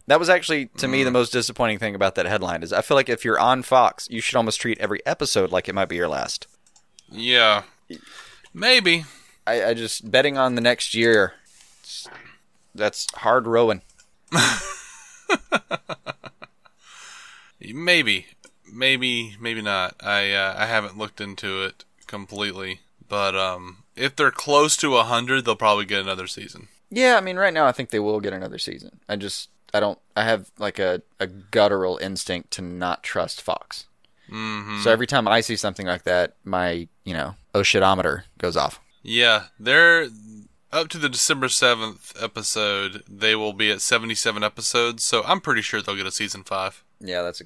That was actually, to me, the most disappointing thing about that headline is I feel like if you're on Fox, you should almost treat every episode like it might be your last. Yeah. Maybe. I just, betting on the next year, that's hard rowing. Maybe not. I haven't looked into it completely, but if they're close to 100, they'll probably get another season. Yeah, I mean, right now I think they will get another season. I have like a guttural instinct to not trust Fox. Mm-hmm. So every time I see something like that, my, oh shitometer goes off. Yeah. They're up to the December 7th episode. They will be at 77 episodes. So I'm pretty sure they'll get a season 5. Yeah. That's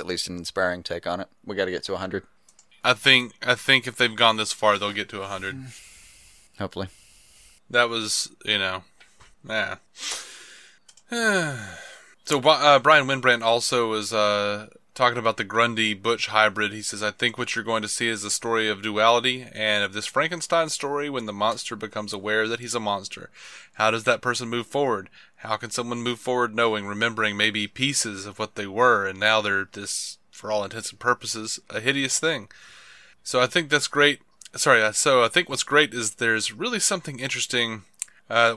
at least an inspiring take on it. We got to get to 100. I think if they've gone this far, they'll get to 100. Hopefully. That was, yeah. So Brian Winbrandt also was talking about the Grundy-Butch hybrid. He says, I think what you're going to see is the story of duality and of this Frankenstein story when the monster becomes aware that he's a monster. How does that person move forward? How can someone move forward knowing, remembering maybe pieces of what they were, and now they're this, for all intents and purposes, a hideous thing? So I think that's great. Sorry, so I think what's great is there's really something interesting...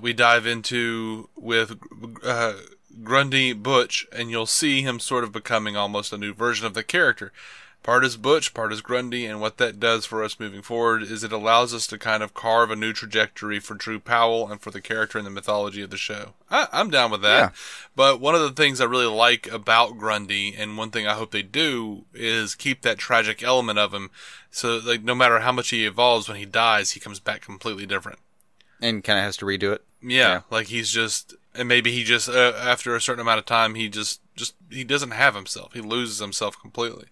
we dive into with Grundy Butch, and you'll see him sort of becoming almost a new version of the character. Part is Butch, part is Grundy, and what that does for us moving forward is it allows us to kind of carve a new trajectory for Drew Powell and for the character and the mythology of the show. I'm down with that. Yeah. But one of the things I really like about Grundy, and one thing I hope they do, is keep that tragic element of him. So like, no matter how much he evolves, when he dies, he comes back completely different. And kind of has to redo it. Yeah, like he's just, and maybe he just, after a certain amount of time, he just he doesn't have himself. He loses himself completely.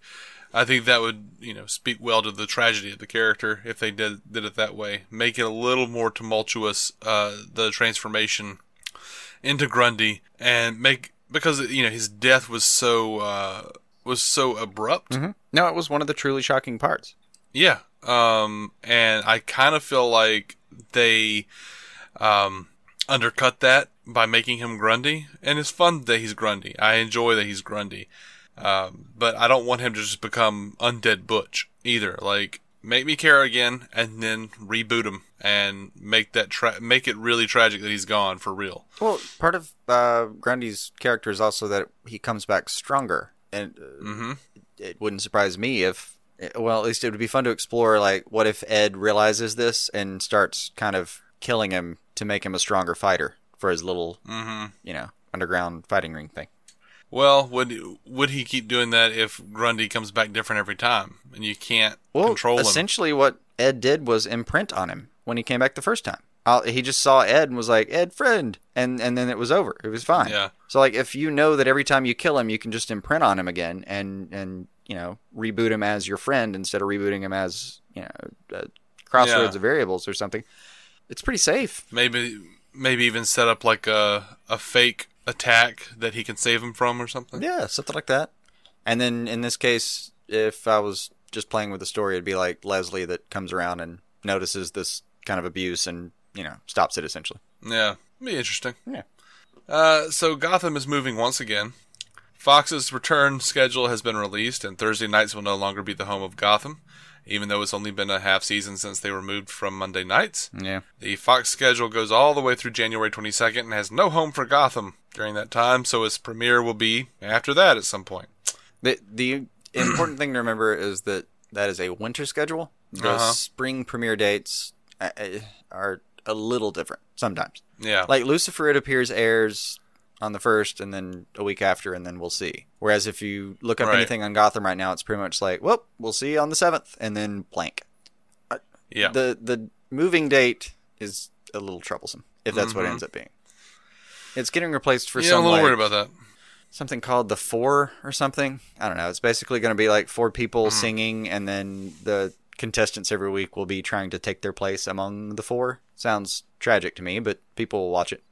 I think that would, speak well to the tragedy of the character if they did it that way. Make it a little more tumultuous, the transformation into Grundy, and because, his death was so abrupt. Mm-hmm. No, it was one of the truly shocking parts. Yeah, and I kind of feel like they undercut that by making him Grundy, and it's fun that he's Grundy. I enjoy that he's Grundy, but I don't want him to just become Undead Butch either. Like, make me care again, and then reboot him and make that make it really tragic that he's gone for real. Well, part of Grundy's character is also that he comes back stronger, and it wouldn't surprise me if. Well, at least it would be fun to explore, like, what if Ed realizes this and starts kind of killing him to make him a stronger fighter for his little, underground fighting ring thing. Well, would he keep doing that if Grundy comes back different every time and you can't control him? Well, essentially what Ed did was imprint on him when he came back the first time. He just saw Ed and was like, Ed, friend, and then it was over. It was fine. Yeah. So, like, if you know that every time you kill him, you can just imprint on him again and reboot him as your friend instead of rebooting him as, crossroads of variables or something. It's pretty safe. Maybe even set up like a fake attack that he can save him from or something. Yeah, something like that. And then in this case, if I was just playing with the story, it'd be like Leslie that comes around and notices this kind of abuse and, stops it essentially. Yeah, be interesting. Yeah. So Gotham is moving once again. Fox's return schedule has been released, and Thursday nights will no longer be the home of Gotham. even though it's only been a half season since they were moved from Monday nights. Yeah. The Fox schedule goes all the way through January 22nd and has no home for Gotham during that time, so its premiere will be after that at some point. The important thing to remember is that that is a winter schedule. The spring premiere dates are a little different sometimes. Yeah. Like Lucifer, it appears, airs on the 1st and then a week after, and then we'll see. Whereas if you look up anything on Gotham right now, it's pretty much like, well, we'll see on the 7th and then blank. Yeah. The moving date is a little troublesome, if that's what it ends up being. It's getting replaced for some, I'm a little worried about that. Something called The Four or something. I don't know. It's basically going to be like four people singing, and then the contestants every week will be trying to take their place among the four. Sounds tragic to me, but people will watch it.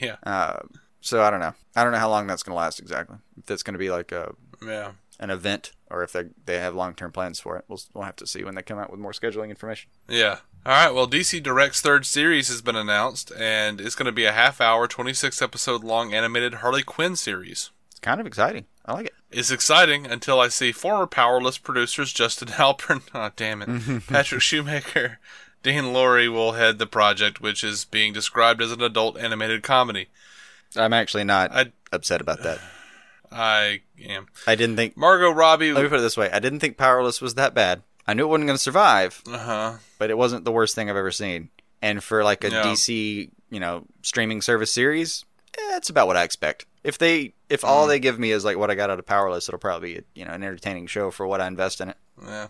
Yeah. So I don't know. I don't know how long that's going to last exactly. If that's going to be like an event, or if they have long-term plans for it. We'll have to see when they come out with more scheduling information. Yeah. All right. Well, DC Direct's third series has been announced, and it's going to be a half-hour, 26-episode-long animated Harley Quinn series. It's kind of exciting. I like it. It's exciting until I see former Powerless producers Justin Halpern, Patrick Shoemaker, Dan Laurie will head the project, which is being described as an adult animated comedy. I'm actually not upset about that. I am. I didn't think Margot Robbie. Let me put it this way: I didn't think Powerless was that bad. I knew it wasn't going to survive, but it wasn't the worst thing I've ever seen. And for like a DC, streaming service series, it's about what I expect. If all they give me is like what I got out of Powerless, it'll probably be an entertaining show for what I invest in it. Yeah.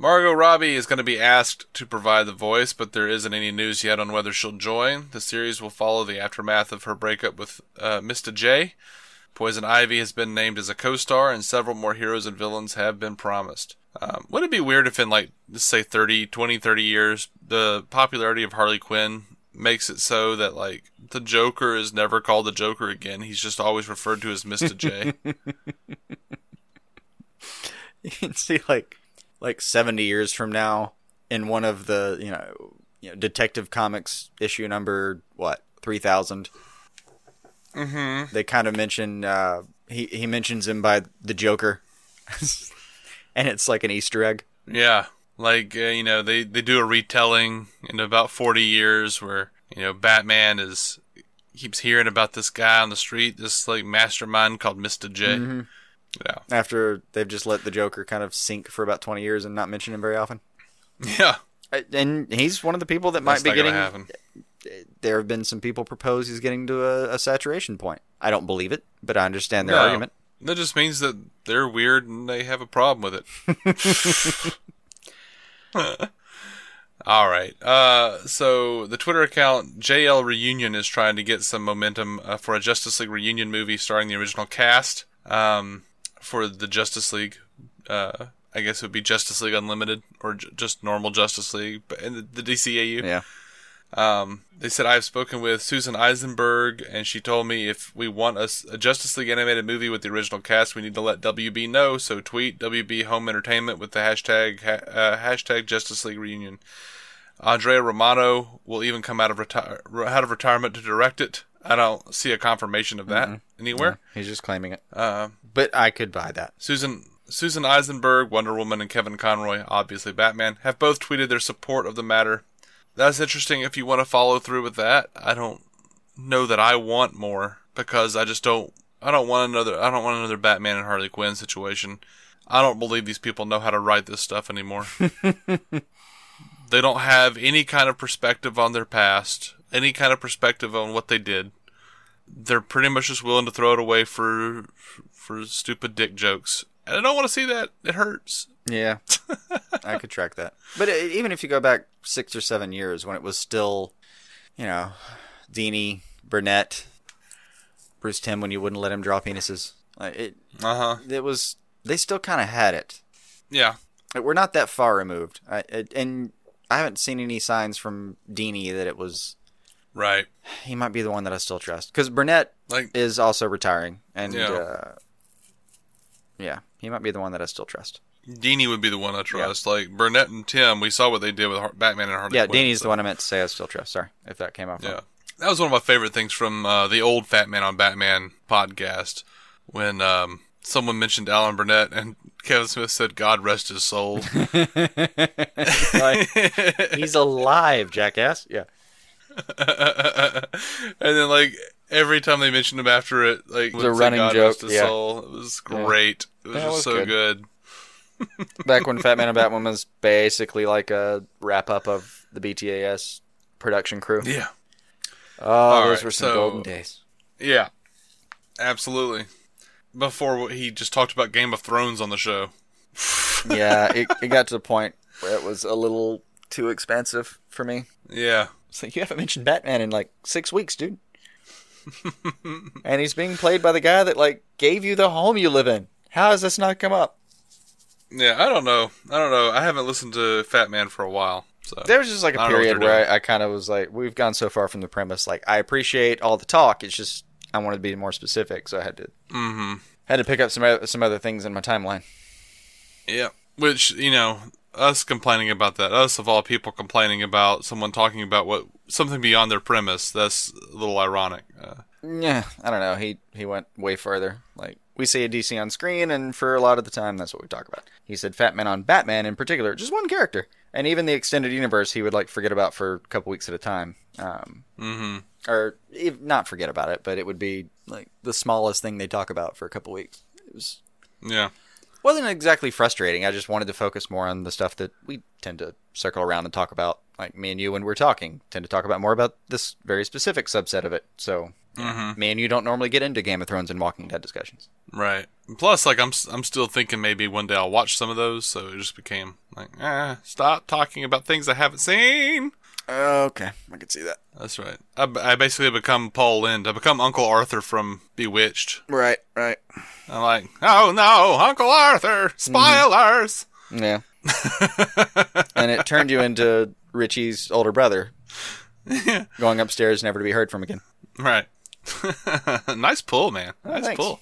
Margot Robbie is going to be asked to provide the voice, but there isn't any news yet on whether she'll join. The series will follow the aftermath of her breakup with Mista J. Poison Ivy has been named as a co-star, and several more heroes and villains have been promised. Would it be weird if in, like, let's say 30 years, the popularity of Harley Quinn makes it so that, like, the Joker is never called the Joker again? He's just always referred to as Mista J. You can see, like 70 years from now, in one of the, Detective Comics issue number, 3000? Mm-hmm. They kind of mention, he mentions him by the Joker. And it's like an Easter egg. Yeah. Like, they do a retelling in about 40 years where, Batman keeps hearing about this guy on the street, this, like, mastermind called Mr. J. Mm-hmm. Yeah. After they've just let the Joker kind of sink for about 20 years and not mention him very often. Yeah. And he's one of the people that might be getting... There have been some people propose he's getting to a saturation point. I don't believe it, but I understand their argument. That just means that they're weird and they have a problem with it. All right. So the Twitter account JL Reunion is trying to get some momentum for a Justice League reunion movie starring the original cast. For the Justice League, I guess it would be Justice League Unlimited or just normal Justice League, but in the DCAU. Yeah. They said, I've spoken with Susan Eisenberg, and she told me if we want a Justice League animated movie with the original cast, we need to let WB know. So tweet WB Home Entertainment with the hashtag Justice League Reunion. Andrea Romano will even come out of retirement to direct it. I don't see a confirmation of that anywhere. Yeah, he's just claiming it. But I could buy that. Susan Eisenberg, Wonder Woman, and Kevin Conroy, obviously Batman, have both tweeted their support of the matter. That's interesting if you want to follow through with that. I don't know that I want more, because I just don't. I don't want another Batman and Harley Quinn situation. I don't believe these people know how to write this stuff anymore. They don't have any kind of perspective on their past, any kind of perspective on what they did. They're pretty much just willing to throw it away for stupid dick jokes. And I don't want to see that. It hurts. Yeah, I could track that. But even if you go back 6 or 7 years when it was still, Dini, Burnett, Bruce Timm, when you wouldn't let him draw penises, it was, they still kind of had it. Yeah. We're not that far removed. And I haven't seen any signs from Dini that it was... Right. He might be the one that I still trust. Because Burnett is also retiring. And he might be the one that I still trust. Dini would be the one I trust. Yeah. Like Burnett and Tim, we saw what they did with Batman and Harley Quinn. Yeah, Dini's the one I meant to say I still trust. Sorry if that came off wrong. That was one of my favorite things from the old Fat Man on Batman podcast when someone mentioned Alan Burnett, and Kevin Smith said, "God rest his soul." Like, he's alive, jackass. Yeah. And then, like, every time they mentioned him after it, like, it was a running God joke. Rest his soul. It was great. Yeah. It was just so good. Back when Fat Man and Batwoman was basically like a wrap up of the BTAS production crew. Yeah. Oh, those were some golden days. Yeah, absolutely. Before he just talked about Game of Thrones on the show. Yeah, it got to the point where it was a little too expensive for me. Yeah. It's like, you haven't mentioned Batman in like 6 weeks, dude. And he's being played by the guy that like gave you the home you live in. How has this not come up? Yeah, I don't know. I haven't listened to Fat Man for a while. So there was just like a period where I kind of was like, we've gone so far from the premise. Like, I appreciate all the talk. It's just I wanted to be more specific, so I had to pick up some other things in my timeline. Yeah, which, you know, us complaining about that, us of all people complaining about someone talking about something beyond their premise, that's a little ironic. Yeah, I don't know. He went way further. Like, we see a DC on screen, and for a lot of the time, that's what we talk about. He said Fat Man on Batman in particular, just one character. And even the extended universe, he would like forget about for a couple weeks at a time. Or if not forget about it, but it would be like the smallest thing they talk about for a couple weeks. It was, wasn't exactly frustrating. I just wanted to focus more on the stuff that we tend to circle around and talk about. Like, me and you, when we're talking, tend to talk about more about this very specific subset of it. So, me and you don't normally get into Game of Thrones and Walking Dead discussions. Right. Plus, like, I'm still thinking maybe one day I'll watch some of those. So it just became like, stop talking about things I haven't seen. Okay, I can see that. That's right. I basically become Paul Lind. I become Uncle Arthur from Bewitched. Right. I'm like, oh no, Uncle Arthur! Spoilers! Yeah. And it turned you into Richie's older brother. Yeah. Going upstairs, never to be heard from again. Right. Nice pull, man.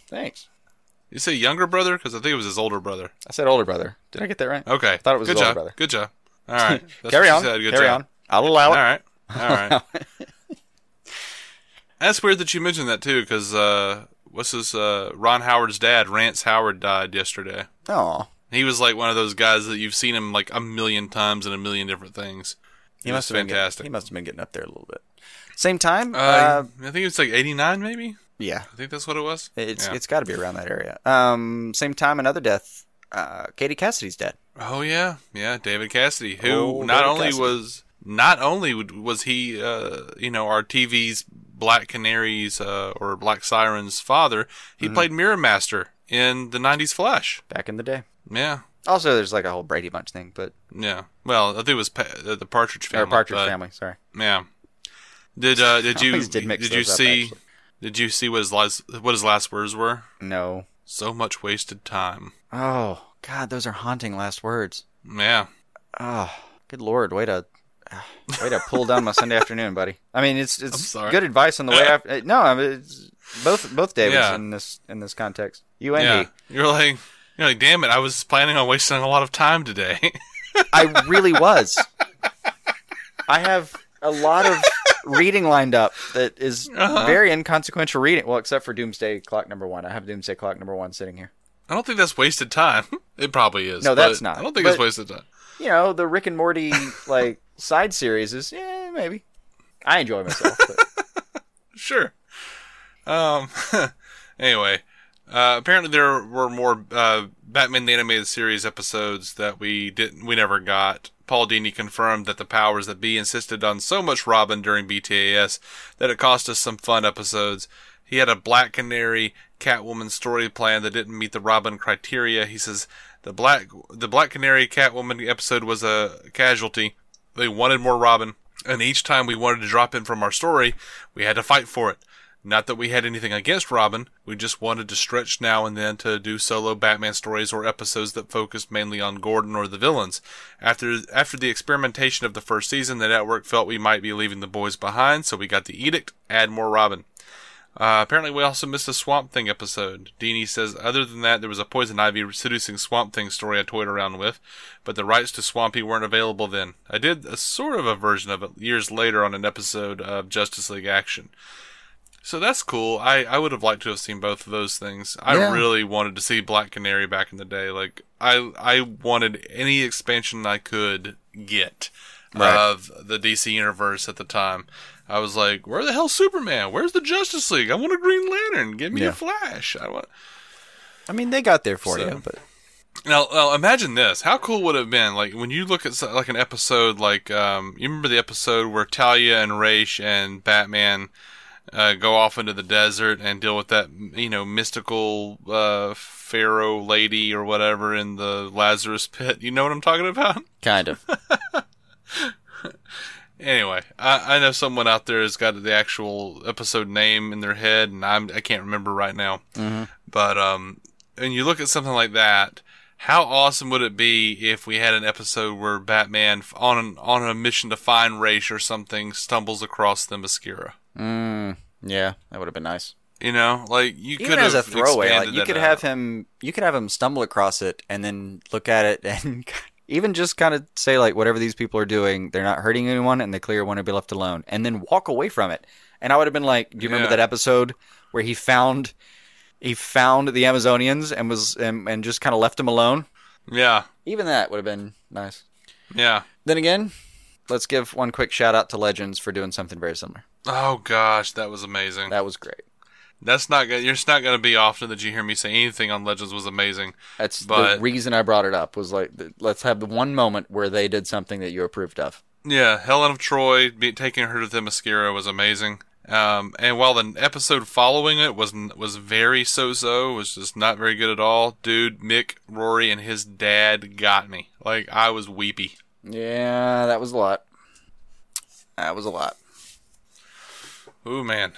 Thanks. You say younger brother? Because I think it was his older brother. I said older brother. Did I get that right? Okay. I thought it was his older brother. Good job. All right. That's Carry on. I'll allow it. All right. That's weird that you mentioned that, too, because Ron Howard's dad, Rance Howard, died yesterday. Oh. He was like one of those guys that you've seen him like a million times in a million different things. He must have been getting up there a little bit. Same time? I think it was like 89, maybe? Yeah. I think that's what it was. It's got to be around that area. Same time, another death. Katie Cassidy's dead. Oh, yeah. Yeah, David Cassidy, who not only was he, our TV's Black Canaries or Black Siren's father, he played Mirror Master in the 90s Flash. Back in the day. Yeah. Also, there's like a whole Brady Bunch thing, but... Yeah. Well, I think it was the Partridge Family. Or Partridge Family, sorry. Yeah. Did you see what his last words were? No. So much wasted time. Oh, God, those are haunting last words. Yeah. Oh, good Lord, way to pull down my Sunday afternoon, buddy. I mean, it's good advice on the way after. No, I mean, it's both Davids in this context. You and he. You're like, damn it! I was planning on wasting a lot of time today. I really was. I have a lot of reading lined up that is very inconsequential reading. Well, except for Doomsday Clock number 1. I have Doomsday Clock number 1 sitting here. I don't think that's wasted time. It probably is. No, that's not. I don't think it's wasted time. You know, the Rick and Morty like side series is maybe. I enjoy myself. But. Sure. Anyway, apparently there were more Batman the Animated Series episodes that we never got. Paul Dini confirmed that the powers that be insisted on so much Robin during BTAS that it cost us some fun episodes. He had a Black Canary Catwoman story plan that didn't meet the Robin criteria. He says the Black Canary Catwoman episode was a casualty. They wanted more Robin, and each time we wanted to drop in from our story, we had to fight for it. Not that we had anything against Robin, we just wanted to stretch now and then to do solo Batman stories or episodes that focused mainly on Gordon or the villains. After the experimentation of the first season, the network felt we might be leaving the boys behind, so we got the edict, add more Robin. Apparently we also missed a Swamp Thing episode. Dini says, other than that, there was a Poison Ivy seducing Swamp Thing story I toyed around with, but the rights to Swampy weren't available then. I did a sort of a version of it years later on an episode of Justice League Action. So that's cool. I would have liked to have seen both of those things. I really wanted to see Black Canary back in the day. Like I wanted any expansion I could get of the DC universe at the time. I was like, where the hell's Superman? Where's the Justice League? I want a Green Lantern. Give me a Flash. I mean, they got there for you, but. Now, imagine this. How cool would it have been? Like, when you look at like an episode, like, you remember the episode where Talia and Raish and Batman go off into the desert and deal with that, mystical pharaoh lady or whatever in the Lazarus pit? You know what I'm talking about? Kind of. Anyway, I know someone out there has got the actual episode name in their head, and I can't remember right now. Mm-hmm. But when you look at something like that, how awesome would it be if we had an episode where Batman, on a mission to find Raish or something, stumbles across the mascara? Yeah, that would have been nice. You could have expanded that. Even as a throwaway, you could have him stumble across it and then look at it and even just kind of say, like, whatever these people are doing, they're not hurting anyone, and they clearly want to be left alone, and then walk away from it. And I would have been like, do you remember that episode where he found the Amazonians and was just kind of left them alone? Yeah. Even that would have been nice. Yeah. Then again, let's give one quick shout out to Legends for doing something very similar. Oh, gosh, that was amazing. That was great. That's not good. It's not going to be often that you hear me say anything on Legends was amazing. That's the reason I brought it up, was like, let's have the one moment where they did something that you approved of. Yeah, Helen of Troy, taking her to Themyscira was amazing. And while the episode following it was very so-so, was just not very good at all, dude, Mick, Rory, and his dad got me. Like, I was weepy. Yeah, that was a lot. That was a lot. Ooh, man.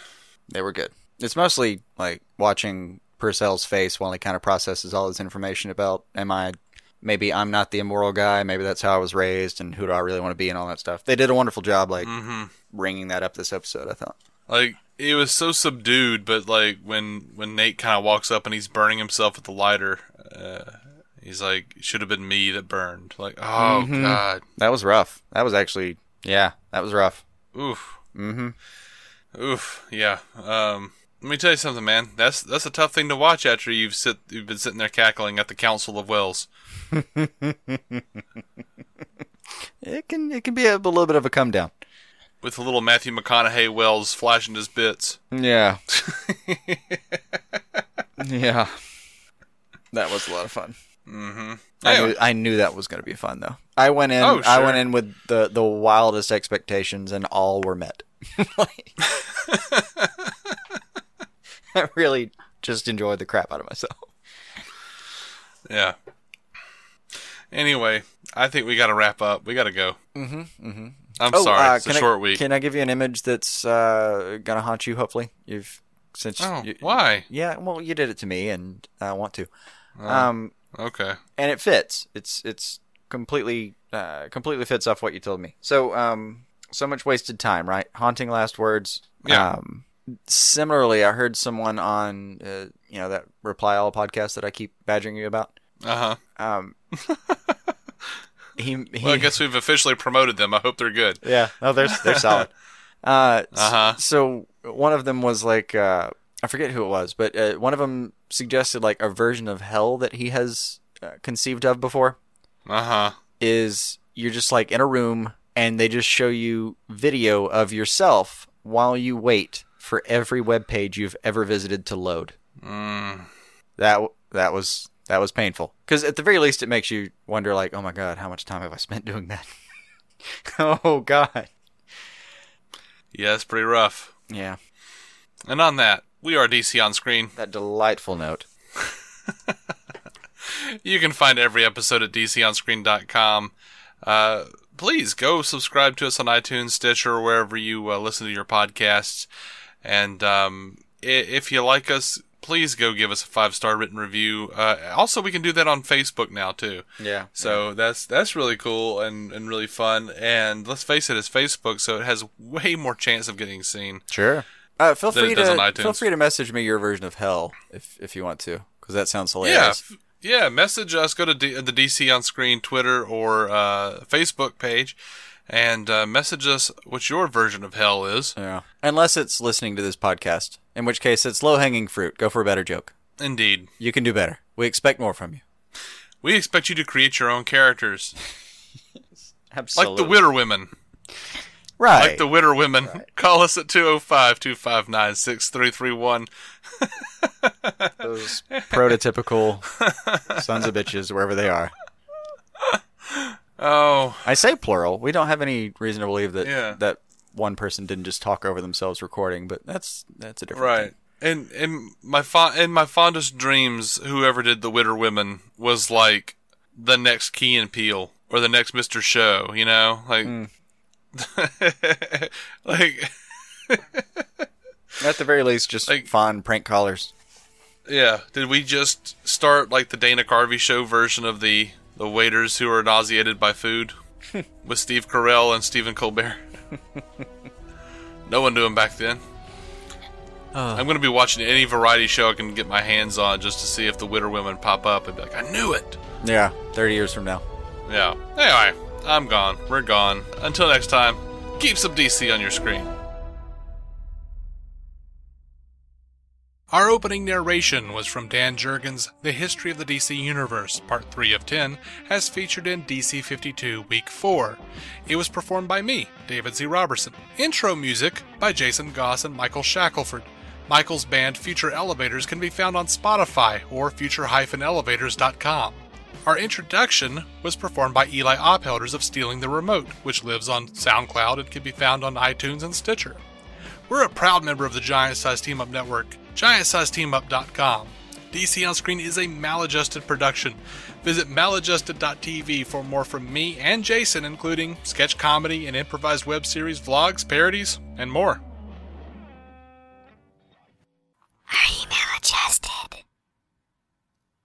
They were good. It's mostly like watching Purcell's face while he kind of processes all this information about, maybe I'm not the immoral guy, maybe that's how I was raised, and who do I really want to be, and all that stuff. They did a wonderful job, like, bringing that up this episode, I thought. Like, it was so subdued, but like, when Nate kind of walks up and he's burning himself with the lighter, he's like, it should have been me that burned. Like, oh, God. That was rough. That was actually, that was rough. Oof. Mm-hmm. Oof, yeah. Let me tell you something, man. That's a tough thing to watch after you've been sitting there cackling at the Council of Wells. It can be a little bit of a come down. With a little Matthew McConaughey Wells flashing his bits. Yeah. Yeah. That was a lot of fun. Mm-hmm. I knew that was going to be fun, though. I went in with the wildest expectations, and all were met. I really just enjoyed the crap out of myself. Yeah. Anyway, I think we got to wrap up. We got to go. Mm-hmm. I'm sorry. It's a short week. Can I give you an image that's going to haunt you, hopefully? Why? Yeah, well, you did it to me, and I want to. Okay. And it fits. It's completely fits off what you told me. So, so much wasted time, right? Haunting last words. Yeah. Similarly, I heard someone on that Reply All podcast that I keep badgering you about. Well, I guess we've officially promoted them. I hope they're good. Yeah, no, they're solid. So one of them was like, I forget who it was, but one of them suggested like a version of hell that he has conceived of before. Is you're just like in a room and they just show you video of yourself while you wait for every web page you've ever visited to load. That was painful, because at the very least it makes you wonder, like, oh my God, how much time have I spent doing that? Oh God. Yeah, it's pretty rough. Yeah. And on that, we are DC On Screen. That delightful note. You can find every episode at DCOnScreen.com. Please go subscribe to us on iTunes, Stitcher, or wherever you listen to your podcasts. And if you like us, please go give us a 5-star written review. Also, we can do that on Facebook now, too. Yeah. So that's really cool and really fun. And let's face it's Facebook, so it has way more chance of getting seen. Sure. Feel free to message me your version of hell if you want to, because that sounds hilarious. Yeah. Yeah, message us. Go to the DC On Screen Twitter or Facebook page and message us what your version of hell is. Yeah. Unless it's listening to this podcast, in which case it's low-hanging fruit. Go for a better joke. Indeed. You can do better. We expect more from you. We expect you to create your own characters. Absolutely. Like the Widder Women. Right. Like the Widder Women. Right. Call us at 205-259-6331. Those prototypical sons of bitches, wherever they are. Oh. I say plural. We don't have any reason to believe that that one person didn't just talk over themselves recording, but that's a different thing. And in my fondest dreams, whoever did the Widder Women was like the next Key and Peele or the next Mr. Show, you know, like, like at the very least, just like, fond prank callers. Yeah, did we just start like the Dana Carvey Show version of the waiters who are nauseated by food with Steve Carell and Stephen Colbert? No one knew him back then. I'm going to be watching any variety show I can get my hands on just to see if the Widder Women pop up and be like, I knew it! Yeah, 30 years from now. Yeah. Anyway, I'm gone. We're gone. Until next time, keep some DC on your screen. Our opening narration was from Dan Jurgens' The History of the DC Universe, Part 3 of 10, as featured in DC 52, Week 4. It was performed by me, David C. Robertson. Intro music by Jason Goss and Michael Shackelford. Michael's band Future Elevators can be found on Spotify or future-elevators.com. Our introduction was performed by Eli Ophelders of Stealing the Remote, which lives on SoundCloud and can be found on iTunes and Stitcher. We're a proud member of the Giant Size Team Up Network, GiantSizeTeamUp.com. DC On Screen is a maladjusted production. Visit maladjusted.tv for more from me and Jason, including sketch comedy, an improvised web series, vlogs, parodies, and more.